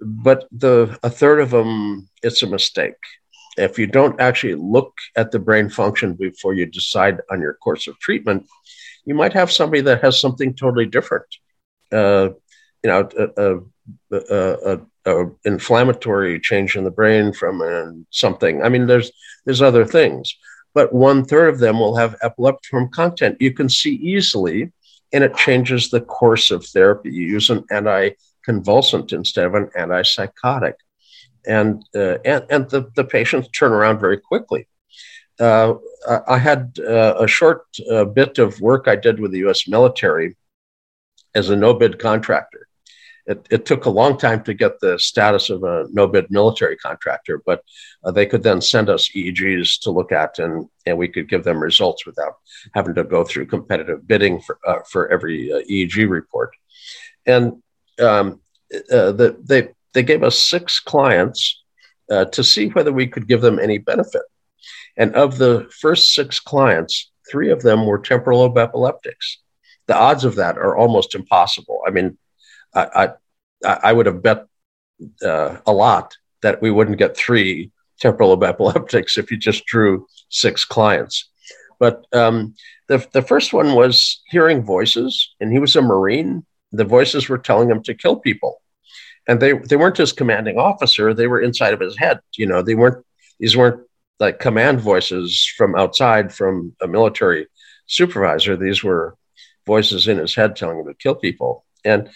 but the a third of them, it's a mistake. If you don't actually look at the brain function before you decide on your course of treatment, you might have somebody that has something totally different, uh, you know, a, a, a, a, a inflammatory change in the brain from uh, something. I mean, there's there's other things, but one third of them will have epileptiform content. You can see easily, and it changes the course of therapy. You use an anticonvulsant instead of an antipsychotic, and uh, and and the, the patients turn around very quickly. Uh, I had uh, a short uh, bit of work I did with the U S military as a no-bid contractor. It, it took a long time to get the status of a no-bid military contractor, but uh, they could then send us E E Gs to look at, and, and we could give them results without having to go through competitive bidding for uh, for every uh, E E G report. And um, uh, the, they, they gave us six clients uh, to see whether we could give them any benefit. And of the first six clients, three of them were temporal lobe epileptics. The odds of that are almost impossible. I mean, I I, I would have bet uh, a lot that we wouldn't get three temporal lobe epileptics if you just drew six clients. But um, the the first one was hearing voices, and he was a Marine. The voices were telling him to kill people, and they they weren't his commanding officer. They were inside of his head. You know, they weren't these weren't. like command voices from outside from a military supervisor. These were voices in his head telling him to kill people. And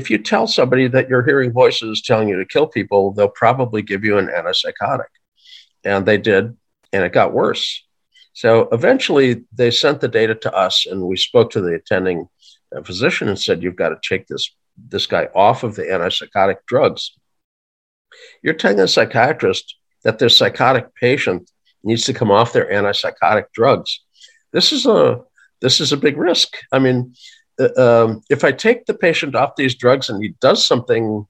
if you tell somebody that you're hearing voices telling you to kill people, they'll probably give you an antipsychotic. And they did, and it got worse. So eventually they sent the data to us, and we spoke to the attending physician and said, you've got to take this, this guy off of the antipsychotic drugs. You're telling a psychiatrist that their psychotic patient needs to come off their antipsychotic drugs. This is a this is a big risk. I mean, uh, um, if I take the patient off these drugs and he does something,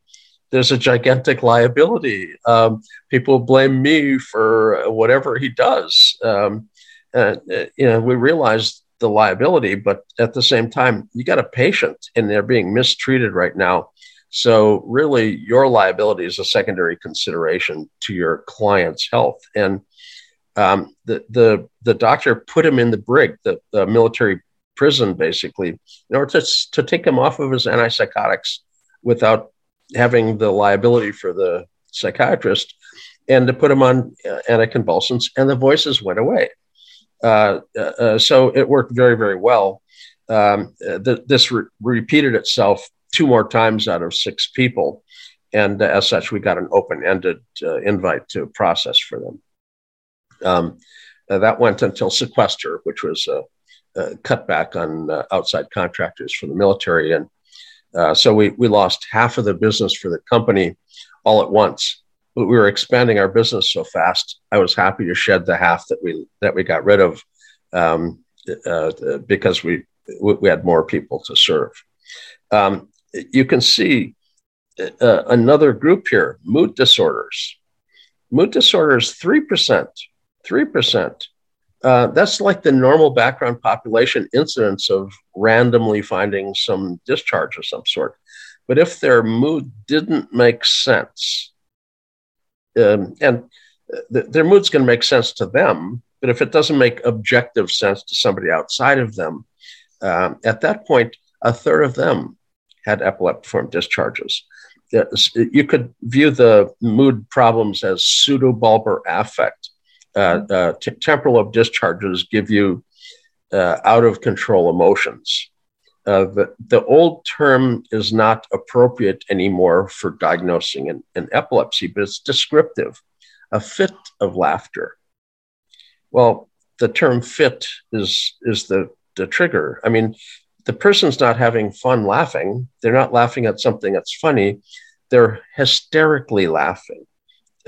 there's a gigantic liability. Um, people blame me for whatever he does. Um, and, uh, you know, we realize the liability, but at the same time, you got a patient and they're being mistreated right now. So really, your liability is a secondary consideration to your client's health. And um, the the the doctor put him in the brig, the, the military prison, basically, in order to, to take him off of his antipsychotics without having the liability for the psychiatrist, and to put him on uh, anticonvulsants, and the voices went away. Uh, uh, so it worked very, very well. Um, th- this re- repeated itself two more times out of six people. And uh, as such, we got an open-ended uh, invite to process for them. Um, uh, that went until sequester, which was a, a cutback on uh, outside contractors for the military. And uh, so we, we lost half of the business for the company all at once. But we were expanding our business so fast, I was happy to shed the half that we that we got rid of um, uh, because we we had more people to serve. Um, you can see uh, another group here, mood disorders. Mood disorders, three percent, three percent. Uh, that's like the normal background population incidence of randomly finding some discharge of some sort. But if their mood didn't make sense, Um, and th- their mood's going to make sense to them, but if it doesn't make objective sense to somebody outside of them, um, at that point, a third of them had epileptiform discharges. You could view the mood problems as pseudobulbar affect. Uh, uh, t- temporal lobe discharges give you uh, out-of-control emotions. Uh, the, the old term is not appropriate anymore for diagnosing an, an epilepsy, but it's descriptive, a fit of laughter. Well, the term fit is is the, the trigger. I mean, the person's not having fun laughing. They're not laughing at something that's funny. They're hysterically laughing.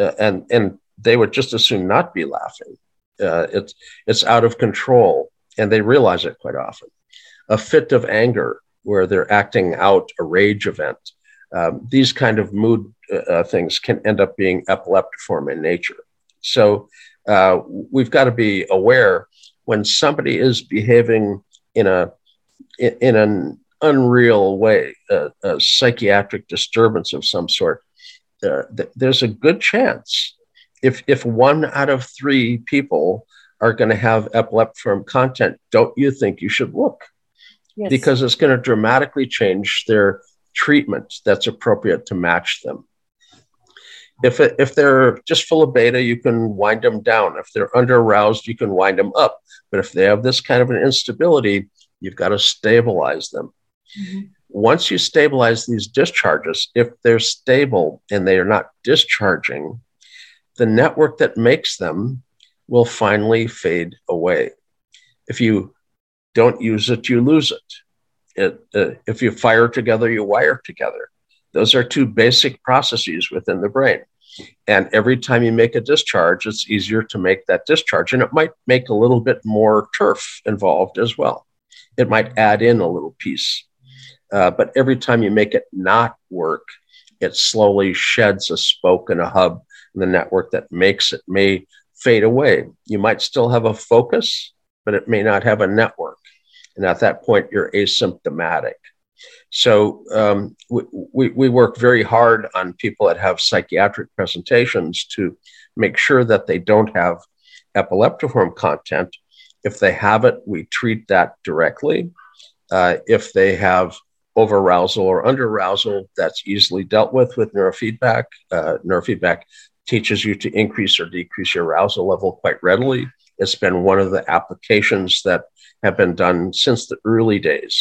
Uh, and, and they would just as soon not be laughing. Uh, it's, it's out of control, and they realize it quite often. A fit of anger, where they're acting out a rage event. Um, these kind of mood uh, things can end up being epileptiform in nature. So uh, we've got to be aware when somebody is behaving in a in an unreal way, a, a psychiatric disturbance of some sort. Uh, th- there's a good chance if if one out of three people are going to have epileptiform content, don't you think you should look? Yes. Because it's going to dramatically change their treatment that's appropriate to match them. If if they're just full of beta, you can wind them down. If they're under-aroused, you can wind them up. But if they have this kind of an instability, you've got to stabilize them. Mm-hmm. Once you stabilize these discharges, if they're stable and they are not discharging, the network that makes them will finally fade away. If you don't use it, you lose it. it uh, if you fire together, you wire together. Those are two basic processes within the brain. And every time you make a discharge, it's easier to make that discharge. And it might make a little bit more turf involved as well. It might add in a little piece. Uh, but every time you make it not work, it slowly sheds a spoke and a hub. And the network that makes it may fade away. You might still have a focus, but it may not have a network. And at that point, you're asymptomatic. So um, we, we, we work very hard on people that have psychiatric presentations to make sure that they don't have epileptiform content. If they have it, we treat that directly. Uh, if they have overarousal or underarousal, that's easily dealt with with neurofeedback. Uh, neurofeedback teaches you to increase or decrease your arousal level quite readily. It's been one of the applications that have been done since the early days.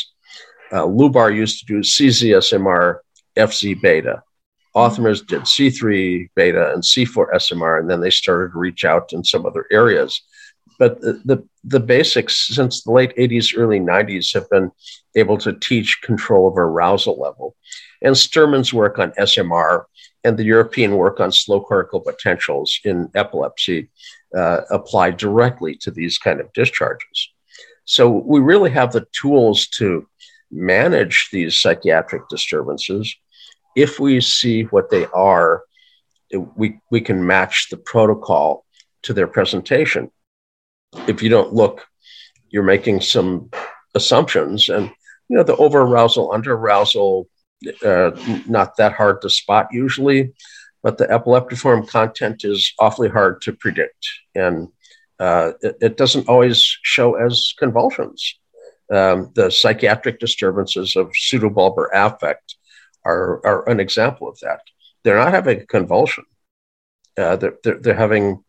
Uh, Lubar used to do C Z S M R, F Z beta. Othmers did C three beta and C four S M R, and then they started to reach out in some other areas. But the, the, the basics since the late eighties, early nineties have been able to teach control of arousal level. And Sturman's work on S M R and the European work on slow cortical potentials in epilepsy Uh, apply directly to these kind of discharges. So we really have the tools to manage these psychiatric disturbances. If we see what they are, we, we can match the protocol to their presentation. If you don't look, you're making some assumptions, and you know the overarousal, underarousal, uh, not that hard to spot usually. But the epileptiform content is awfully hard to predict, and uh, it, it doesn't always show as convulsions. um, the psychiatric disturbances of pseudobulbar affect are, are an example of that. They're not having a convulsion. Uh, they're, they're, they're having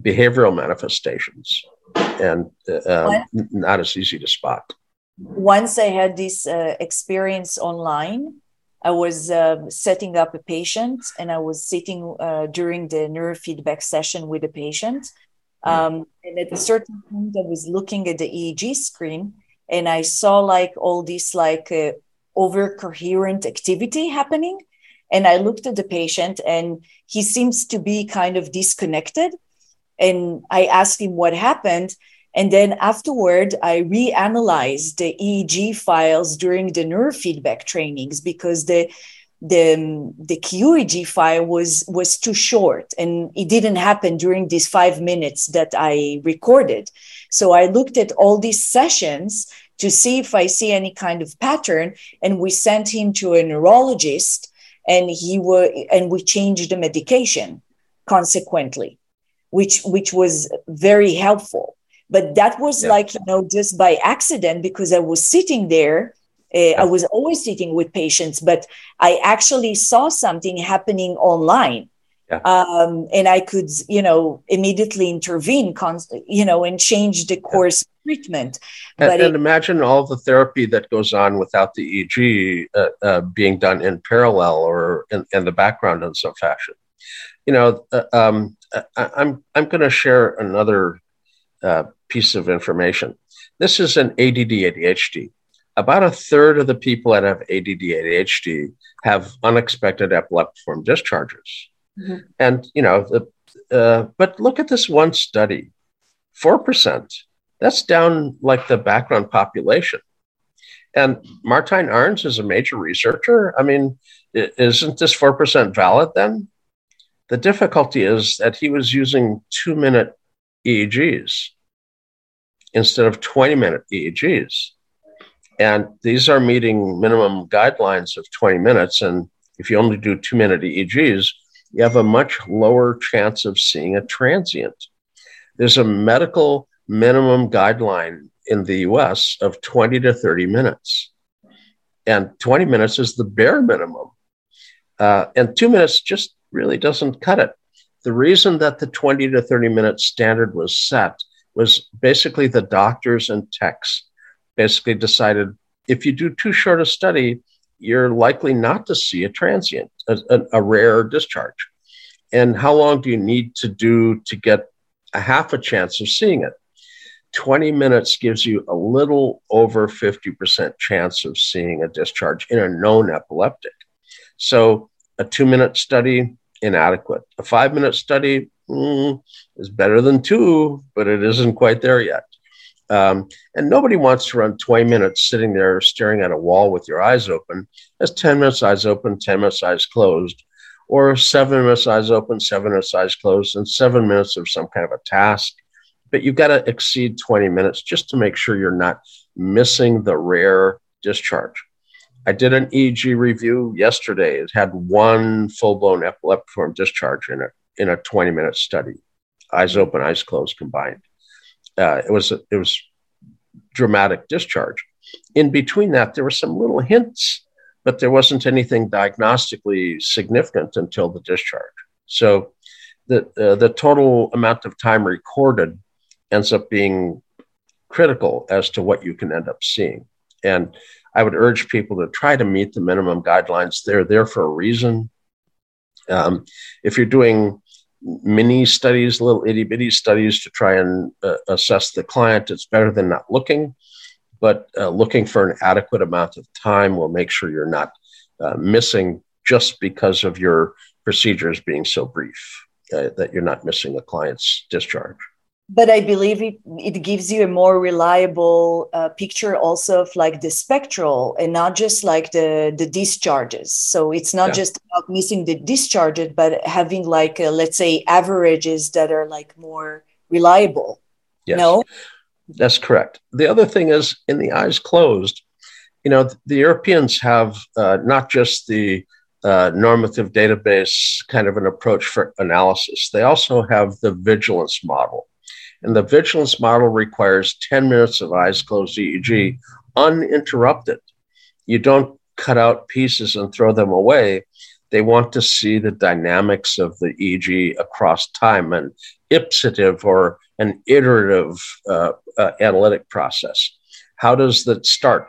behavioral manifestations and uh, um, not as easy to spot. Once I had this uh, experience online, I was uh, setting up a patient and I was sitting uh, during the neurofeedback session with the patient. Um, and at a certain point, I was looking at the E E G screen and I saw like all this like uh, over-coherent activity happening. And I looked at the patient and he seems to be kind of disconnected. And I asked him what happened. And then afterward, I reanalyzed the E E G files during the neurofeedback trainings because the the, the Q E G file was, was too short and it didn't happen during these five minutes that I recorded. So I looked at all these sessions to see if I see any kind of pattern. And we sent him to a neurologist and he were, and we changed the medication consequently, which which was very helpful. But that was yeah. like, you know, just by accident, because I was sitting there. Uh, yeah. I was always sitting with patients, but I actually saw something happening online. Yeah. Um, and I could, you know, immediately intervene, const- you know, and change the course yeah. of treatment. And, but and it- imagine all the therapy that goes on without the E E G uh, uh, being done in parallel or in, in the background in some fashion. You know, uh, um, I, I'm I'm going to share another uh, piece of information. This is an A D D A D H D. About a third of the people that have A D D A D H D have unexpected epileptiform discharges. Mm-hmm. And, you know, the, uh, but look at this one study, four percent. That's down like the background population. And Martijn Arns is a major researcher. I mean, isn't this four percent valid then? The difficulty is that he was using two-minute E E Gs instead of twenty-minute E E Gs. And these are meeting minimum guidelines of twenty minutes. And if you only do two-minute E E Gs, you have a much lower chance of seeing a transient. There's a medical minimum guideline in the U S of twenty to thirty minutes. And twenty minutes is the bare minimum. Uh, and two minutes just really doesn't cut it. The reason that the twenty to thirty minute standard was set was basically the doctors and techs basically decided if you do too short a study, you're likely not to see a transient, a, a, a rare discharge. And how long do you need to do to get a half a chance of seeing it? twenty minutes gives you a little over fifty percent chance of seeing a discharge in a known epileptic. So a two-minute study, inadequate. A five-minute study mm, is better than two, but it isn't quite there yet. Um, and nobody wants to run twenty minutes sitting there staring at a wall with your eyes open. That's ten minutes eyes open, ten minutes eyes closed, or seven minutes eyes open, seven minutes eyes closed, and seven minutes of some kind of a task. But you've got to exceed twenty minutes just to make sure you're not missing the rare discharge. I did an E E G review yesterday. It had one full-blown epileptiform discharge in it in a twenty-minute study, eyes open, eyes closed combined. Uh, it was a, it was dramatic discharge. In between that, there were some little hints, but there wasn't anything diagnostically significant until the discharge. So the uh, the total amount of time recorded ends up being critical as to what you can end up seeing. And I would urge people to try to meet the minimum guidelines. They're there for a reason. Um, if you're doing mini studies, little itty bitty studies to try and uh, assess the client, it's better than not looking, but uh, looking for an adequate amount of time will make sure you're not uh, missing just because of your procedures being so brief, uh, that you're not missing a client's discharge. But I believe it, it gives you a more reliable uh, picture also of like the spectral and not just like the, the discharges. So it's not yeah. just about missing the discharges, but having like, a, let's say, averages that are like more reliable. Yes. No? That's correct. The other thing is in the eyes closed, you know, the Europeans have uh, not just the Uh, normative database kind of an approach for analysis. They also have the vigilance model. And the vigilance model requires ten minutes of eyes closed E E G uninterrupted. You don't cut out pieces and throw them away. They want to see the dynamics of the E E G across time, an ipsative or an iterative uh, uh, analytic process. How does that start?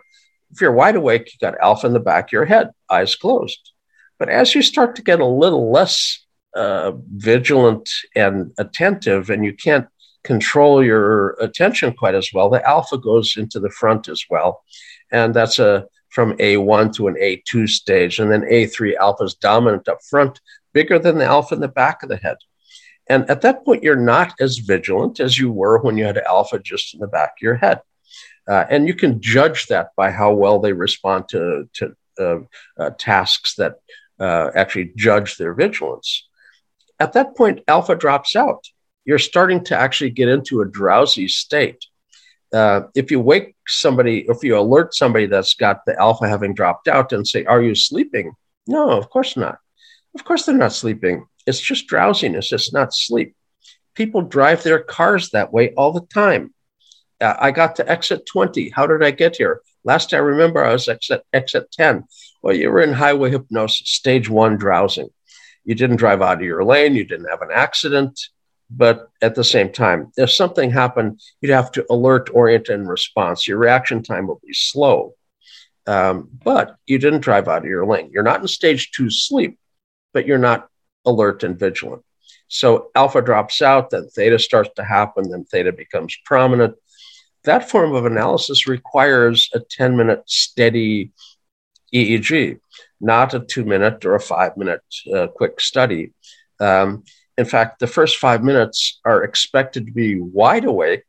If you're wide awake, you've got alpha in the back of your head, eyes closed. But as you start to get a little less uh, vigilant and attentive, and you can't control your attention quite as well, the alpha goes into the front as well. And that's a from A one to an A two stage, and then A three alpha is dominant up front, bigger than the alpha in the back of the head. And at that point, you're not as vigilant as you were when you had alpha just in the back of your head. Uh, and you can judge that by how well they respond to, to uh, uh, tasks that uh, actually judge their vigilance. At that point, alpha drops out. You're starting to actually get into a drowsy state. Uh, if you wake somebody, if you alert somebody that's got the alpha having dropped out and say, are you sleeping? No, of course not. Of course they're not sleeping. It's just drowsiness. It's not sleep. People drive their cars that way all the time. Uh, I got to exit twenty. How did I get here? Last I remember, I was exit, exit ten. Well, you were in highway hypnosis, stage one drowsing. You didn't drive out of your lane. You didn't have an accident. But at the same time, if something happened, you'd have to alert, orient, and response. Your reaction time will be slow. Um, but you didn't drive out of your lane. You're not in stage two sleep, but you're not alert and vigilant. So alpha drops out, then theta starts to happen, then theta becomes prominent. That form of analysis requires a ten-minute steady E E G, not a two-minute or a five-minute uh, quick study. Um, In fact, the first five minutes are expected to be wide awake,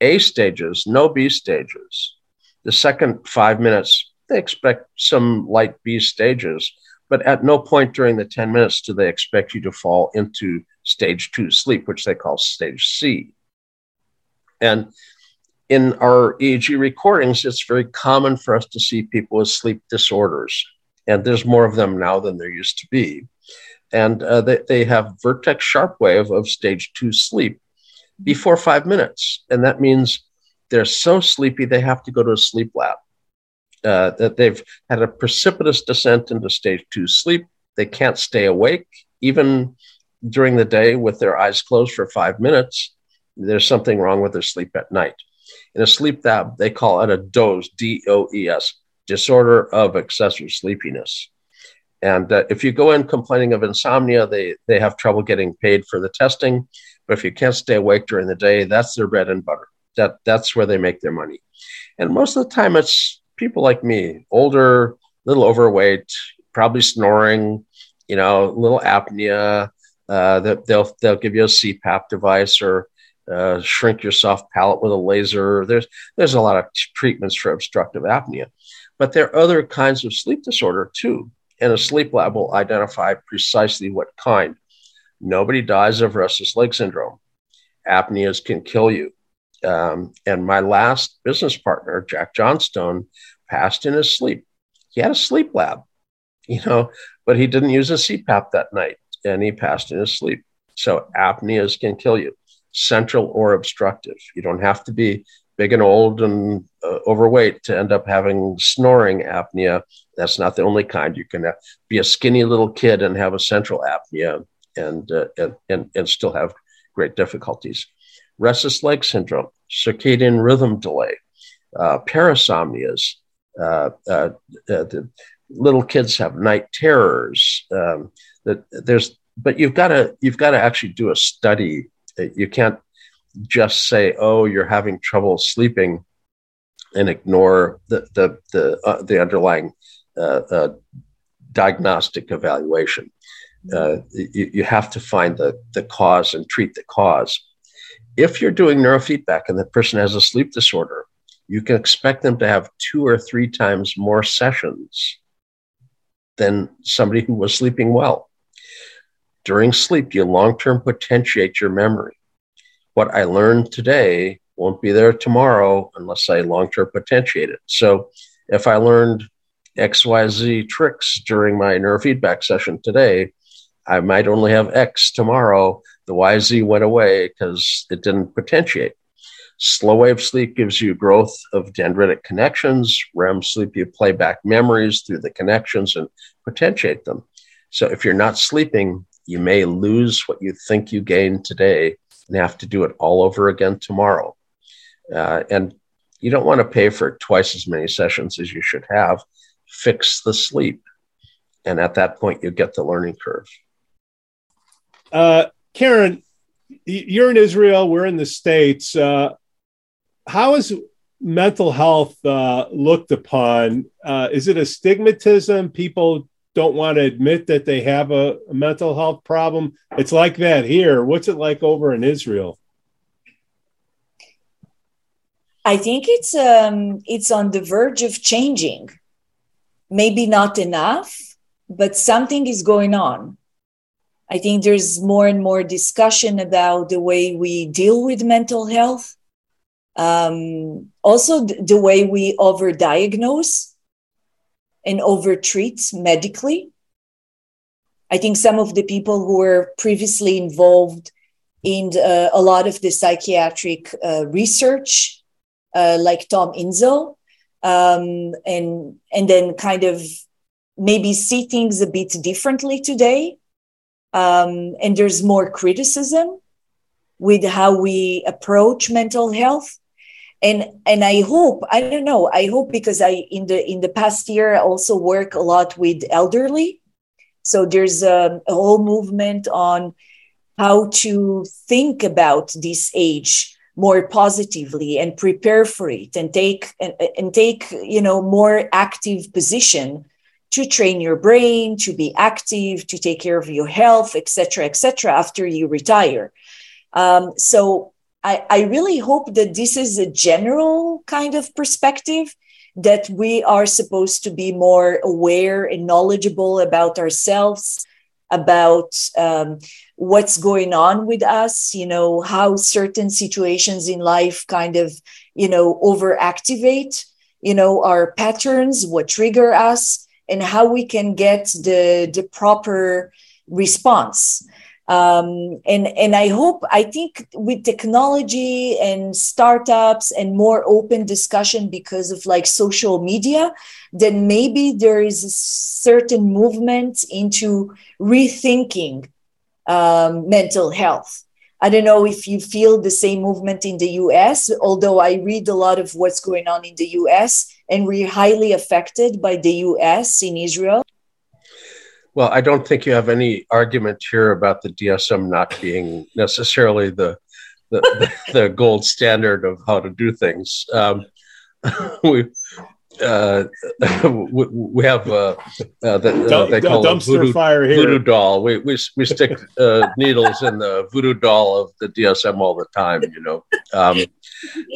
A stages, no B stages. The second five minutes, they expect some light B stages, but at no point during the ten minutes do they expect you to fall into stage two sleep, which they call stage C. And in our E E G recordings, it's very common for us to see people with sleep disorders, and there's more of them now than there used to be. And uh, they, they have vertex sharp wave of stage two sleep before five minutes. And that means they're so sleepy, they have to go to a sleep lab, uh, that they've had a precipitous descent into stage two sleep. They can't stay awake, even during the day with their eyes closed for five minutes. There's something wrong with their sleep at night. In a sleep lab, they call it a DOES, D O E S, disorder of excessive sleepiness. And uh, if you go in complaining of insomnia, they, they have trouble getting paid for the testing. But if you can't stay awake during the day, that's their bread and butter. That, that's where they make their money. And most of the time, it's people like me, older, little overweight, probably snoring, you know, little apnea. Uh, that they'll, they'll give you a C PAP device or uh, shrink your soft palate with a laser. There's, there's a lot of t- treatments for obstructive apnea. But there are other kinds of sleep disorder, too. And a sleep lab will identify precisely what kind. Nobody dies of restless leg syndrome. Apneas can kill you. Um, and my last business partner, Jack Johnstone, passed in his sleep. He had a sleep lab, you know, but he didn't use a C PAP that night, and he passed in his sleep. So apneas can kill you, central or obstructive. You don't have to be big and old and uh, overweight to end up having snoring apnea. That's not the only kind. You can have, be a skinny little kid and have a central apnea and, uh, and, and, and still have great difficulties. Restless leg syndrome, circadian rhythm delay, uh, parasomnias. Uh, uh, uh, the little kids have night terrors. Um, that there's, but you've got to you've got to actually do a study. You can't just say, oh, you're having trouble sleeping and ignore the the the, uh, the underlying uh, uh, diagnostic evaluation. Uh, you, you have to find the, the cause and treat the cause. If you're doing neurofeedback and the person has a sleep disorder, you can expect them to have two or three times more sessions than somebody who was sleeping well. During sleep, you long-term potentiate your memory. What I learned today won't be there tomorrow unless I long-term potentiate it. So if I learned X Y Z tricks during my neurofeedback session today, I might only have X tomorrow. The Y Z went away because it didn't potentiate. Slow wave sleep gives you growth of dendritic connections. R E M sleep, you play back memories through the connections and potentiate them. So if you're not sleeping, you may lose what you think you gained today and have to do it all over again tomorrow. Uh, and you don't want to pay for twice as many sessions as you should have. Fix the sleep. And at that point, you get the learning curve. Uh, Karen, you're in Israel. We're in the States. Uh, how is mental health uh, looked upon? Uh, is it a stigmatism? People don't want to admit that they have a, a mental health problem. It's like that here. What's it like over in Israel? I think it's um, it's on the verge of changing. Maybe not enough, but something is going on. I think there's more and more discussion about the way we deal with mental health. Um, also th- the way we overdiagnose and overtreat medically. I think some of the people who were previously involved in uh, a lot of the psychiatric uh, research, uh, like Tom Insel, um, and, and then kind of maybe see things a bit differently today. Um, and there's more criticism with how we approach mental health. And, and I hope, I don't know, I hope because I, in the, in the past year, I also work a lot with elderly. So there's a, a whole movement on how to think about this age more positively and prepare for it and take, and, and take, you know, more active position to train your brain, to be active, to take care of your health, et cetera, et cetera, after you retire. Um, so I, I really hope that this is a general kind of perspective, that we are supposed to be more aware and knowledgeable about ourselves, about um, what's going on with us, you know, how certain situations in life kind of, you know, overactivate, you know, our patterns, what trigger us, and how we can get the, the proper response. Um, and, and I hope, I think with technology and startups and more open discussion because of like social media, then maybe there is a certain movement into rethinking um, mental health. I don't know if you feel the same movement in the U S, although I read a lot of what's going on in the U S, and we're highly affected by the U S in Israel. Well, I don't think you have any argument here about the D S M not being necessarily the the, the, the gold standard of how to do things. Um, we uh, we, we have uh, uh, the, uh, they call it voodoo, voodoo doll. We we we stick uh, needles in the voodoo doll of the D S M all the time, you know. Um,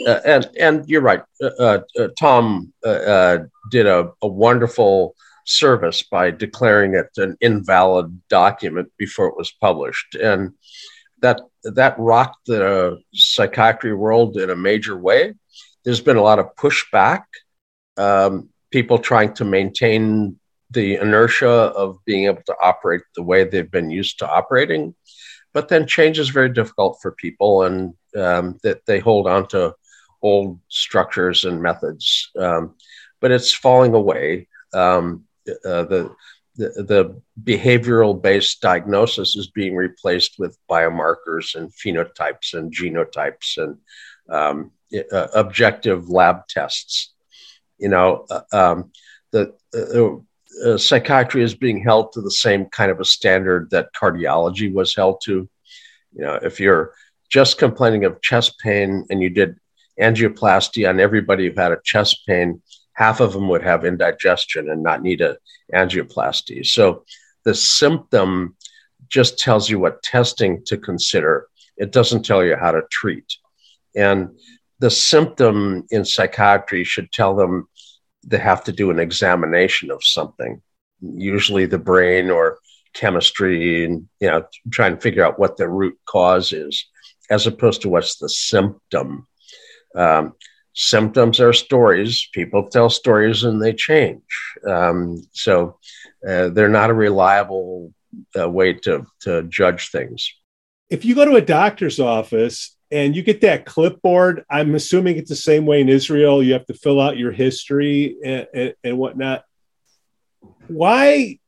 Uh, and and you're right. Uh, uh, Tom uh, uh, did a, a wonderful service by declaring it an invalid document before it was published, and that that rocked the psychiatry world in a major way. There's been a lot of pushback, um, people trying to maintain the inertia of being able to operate the way they've been used to operating. But then change is very difficult for people, and um, that they hold on to old structures and methods. Um, but it's falling away. Um, uh, the, the the behavioral-based diagnosis is being replaced with biomarkers and phenotypes and genotypes and um, uh, objective lab tests. You know, uh, um, the uh, Uh, psychiatry is being held to the same kind of a standard that cardiology was held to. You know, if you're just complaining of chest pain and you did angioplasty on everybody who had a chest pain, half of them would have indigestion and not need an angioplasty. So the symptom just tells you what testing to consider. It doesn't tell you how to treat. And the symptom in psychiatry should tell them they have to do an examination of something, usually the brain or chemistry, and, you know, try and figure out what the root cause is, as opposed to what's the symptom. Um, symptoms are stories. People tell stories and they change. Um, so uh, they're not a reliable uh, way to, to judge things. If you go to a doctor's office And you get that clipboard. I'm assuming it's the same way in Israel. You have to fill out your history and, and, and whatnot. Why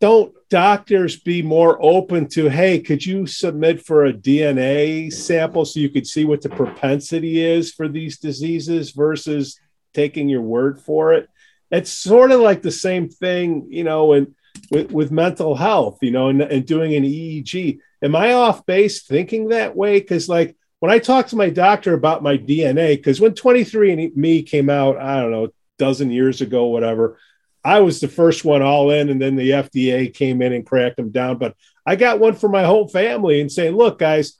don't doctors be more open to, hey, could you submit for a D N A sample so you could see what the propensity is for these diseases versus taking your word for it? It's sort of like the same thing, you know, and with, with mental health, you know, and, and doing an E E G. Am I off base thinking that way? Because like when I talk to my doctor about my D N A, because when twenty-three and me came out, I don't know, a dozen years ago, whatever, I was the first one all in. And then the F D A came in and cracked them down. But I got one for my whole family and saying, look, guys,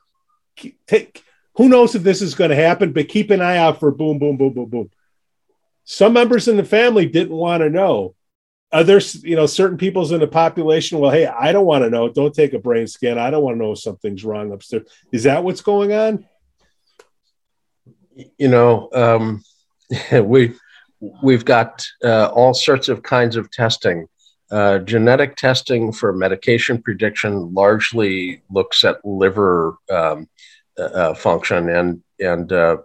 take, who knows if this is going to happen, but keep an eye out for boom, boom, boom, boom, boom. Some members in the family didn't want to know. Others, you know, certain people's in the population, well, hey, I don't want to know. Don't take a brain scan. I don't want to know if something's wrong upstairs. Is that what's going on? You know, um, we, we've got uh, all sorts of kinds of testing. Uh, genetic testing for medication prediction largely looks at liver um, uh, uh, function and and uh,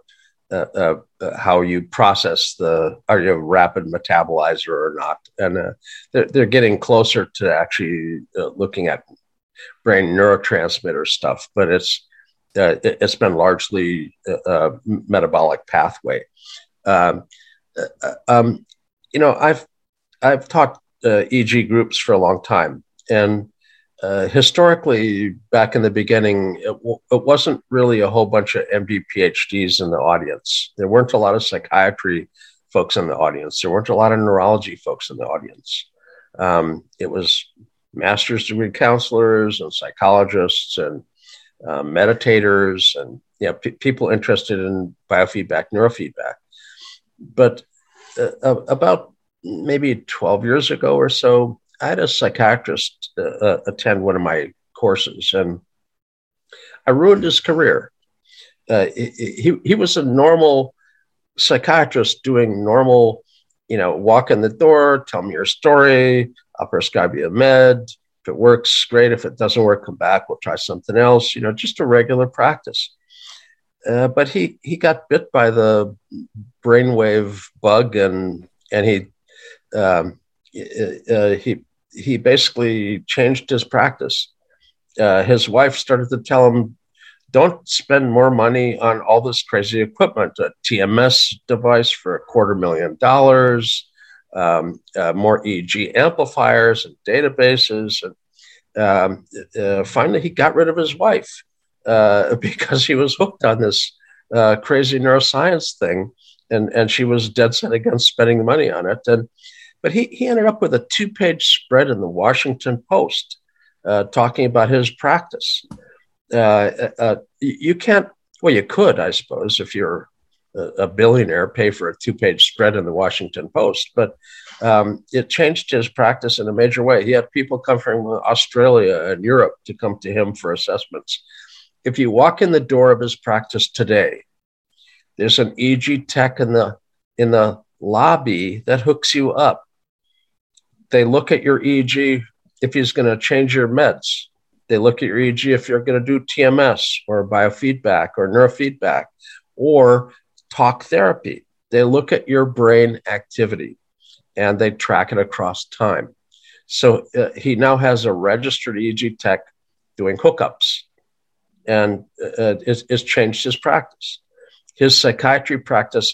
uh, uh, how you process the, are you a rapid metabolizer or not? And uh, they're, they're getting closer to actually uh, looking at brain neurotransmitter stuff, but it's uh, it's been largely a, a metabolic pathway. Um, uh, um, you know, I've I've taught uh, E E G groups for a long time, and uh, historically, back in the beginning, it, w- it wasn't really a whole bunch of M D, PhDs in the audience. There weren't a lot of psychiatry folks in the audience. There weren't a lot of neurology folks in the audience. Um, it was master's degree counselors and psychologists and uh, meditators and you know, p- people interested in biofeedback, neurofeedback. But uh, about maybe twelve years ago or so, I had a psychiatrist uh, attend one of my courses, and I ruined his career. Uh, he he was a normal psychiatrist doing normal, you know, walk in the door, tell me your story, I'll prescribe you a med. If it works, great. If it doesn't work, come back. We'll try something else. You know, just a regular practice. Uh, but he he got bit by the brainwave bug, and and he. Um, Uh, he he basically changed his practice. Uh, his wife started to tell him, don't spend more money on all this crazy equipment, a T M S device for a quarter million dollars, um, uh, more E E G amplifiers and databases. And, um, uh, finally, he got rid of his wife uh, because he was hooked on this uh, crazy neuroscience thing, and, and she was dead set against spending money on it. And But he, he ended up with a two-page spread in the Washington Post uh, talking about his practice. Uh, uh, you can't, well, you could, I suppose, if you're a billionaire, pay for a two-page spread in the Washington Post. But um, it changed his practice in a major way. He had people come from Australia and Europe to come to him for assessments. If you walk in the door of his practice today, there's an E E G tech in the in the lobby that hooks you up. They look at your E E G if he's going to change your meds. They look at your E E G if you're going to do T M S or biofeedback or neurofeedback or talk therapy. They look at your brain activity and they track it across time. So uh, he now has a registered E E G tech doing hookups, and uh, it's, it's changed his practice. His psychiatry practice,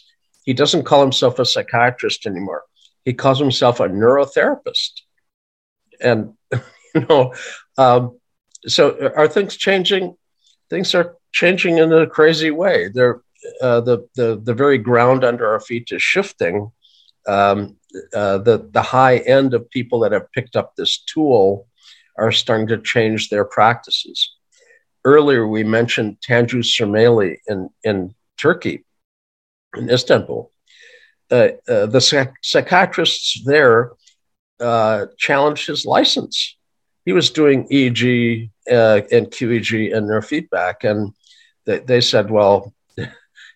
he doesn't call himself a psychiatrist anymore. He calls himself a neurotherapist. And, you know, um, so are things changing? Things are changing in a crazy way. They're, uh, the, the, the very ground under our feet is shifting. Um, uh, the, the high end of people that have picked up this tool are starting to change their practices. Earlier, we mentioned Tanju Surmeli in, in Turkey, in Istanbul. Uh, uh, the psych- psychiatrists there uh, challenged his license. He was doing E E G uh, and Q E G and neurofeedback, and they, they said, "Well,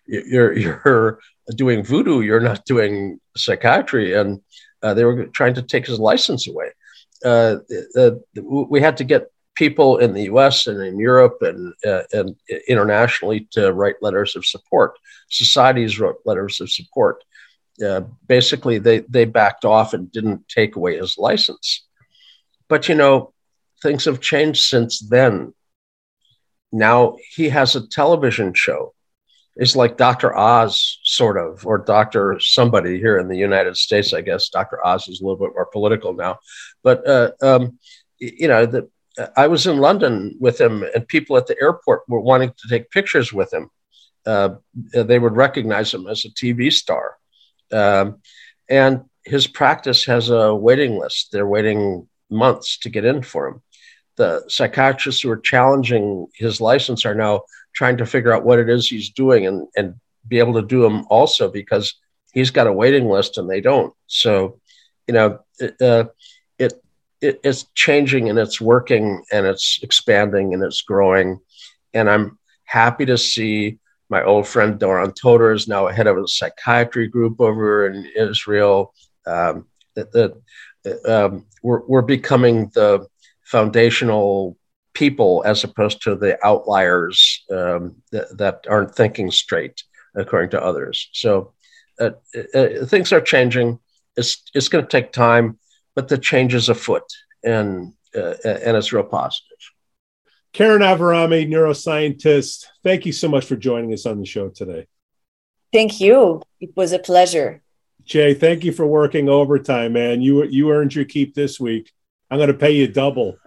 you're you're doing voodoo. You're not doing psychiatry." And uh, they were trying to take his license away. Uh, uh, we had to get people in the U S and in Europe and, uh, and internationally to write letters of support. Societies wrote letters of support. Uh, basically, they, they backed off and didn't take away his license. But, you know, things have changed since then. Now he has a television show. It's like Doctor Oz, sort of, or Doctor somebody here in the United States, I guess. Doctor Oz is a little bit more political now. But, uh, um, you know, the, I was in London with him, and people at the airport were wanting to take pictures with him. Uh, they would recognize him as a T V star. Um, and his practice has a waiting list. They're waiting months to get in for him. The psychiatrists who are challenging his license are now trying to figure out what it is he's doing and, and be able to do him also, because he's got a waiting list and they don't. So, you know, it, uh, it, it it's changing and it's working and it's expanding and it's growing. And I'm happy to see my old friend Doron Toder is now head of a psychiatry group over in Israel. Um, the, the, um, we're, we're becoming the foundational people as opposed to the outliers um, th- that aren't thinking straight, according to others. So uh, uh, things are changing. It's it's going to take time, but the change is afoot, and uh, and it's real positive. Karen Avarami, neuroscientist, thank you so much for joining us on the show today. Thank you. It was a pleasure. Jay, thank you for working overtime, man. You you earned your keep this week. I'm going to pay you double.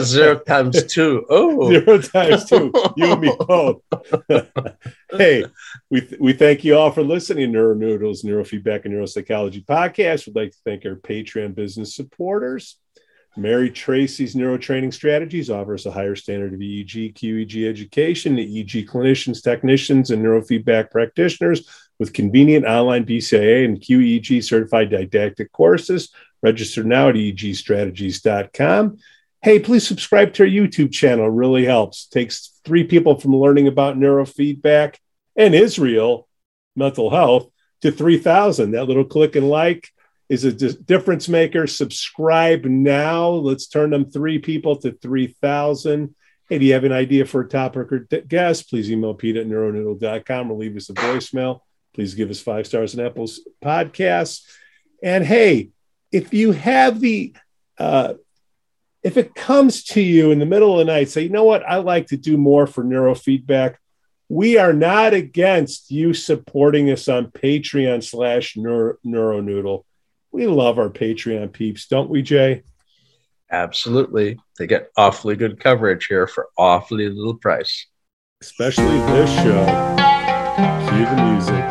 Zero times two. Oh, zero times two. You and me both. Hey, we th- we thank you all for listening to NeuroNoodles Neurofeedback and Neuropsychology podcast. We'd like to thank our Patreon business supporters. Mary Tracy's Neurotraining Strategies offers a higher standard of E E G, Q E G education to E E G clinicians, technicians, and neurofeedback practitioners with convenient online B C I A and Q E G certified didactic courses. Register now at e g strategies dot com. Hey, please subscribe to our YouTube channel. It really helps. It takes three people from learning about neurofeedback and Israel mental health to three thousand. That little click and like is a difference maker. Subscribe now. Let's turn them three people to three thousand. Hey, do you have an idea for a topic or guest? Please email Pete at neuronoodle dot com or leave us a voicemail. Please give us five stars on Apple's podcasts. And hey, if you have the, uh, if it comes to you in the middle of the night, say, you know what, I like to do more for neurofeedback. We are not against you supporting us on Patreon slash NeuroNoodle. We love our Patreon peeps, don't we, Jay? Absolutely. They get awfully good coverage here for awfully little price. Especially this show. Cue the music.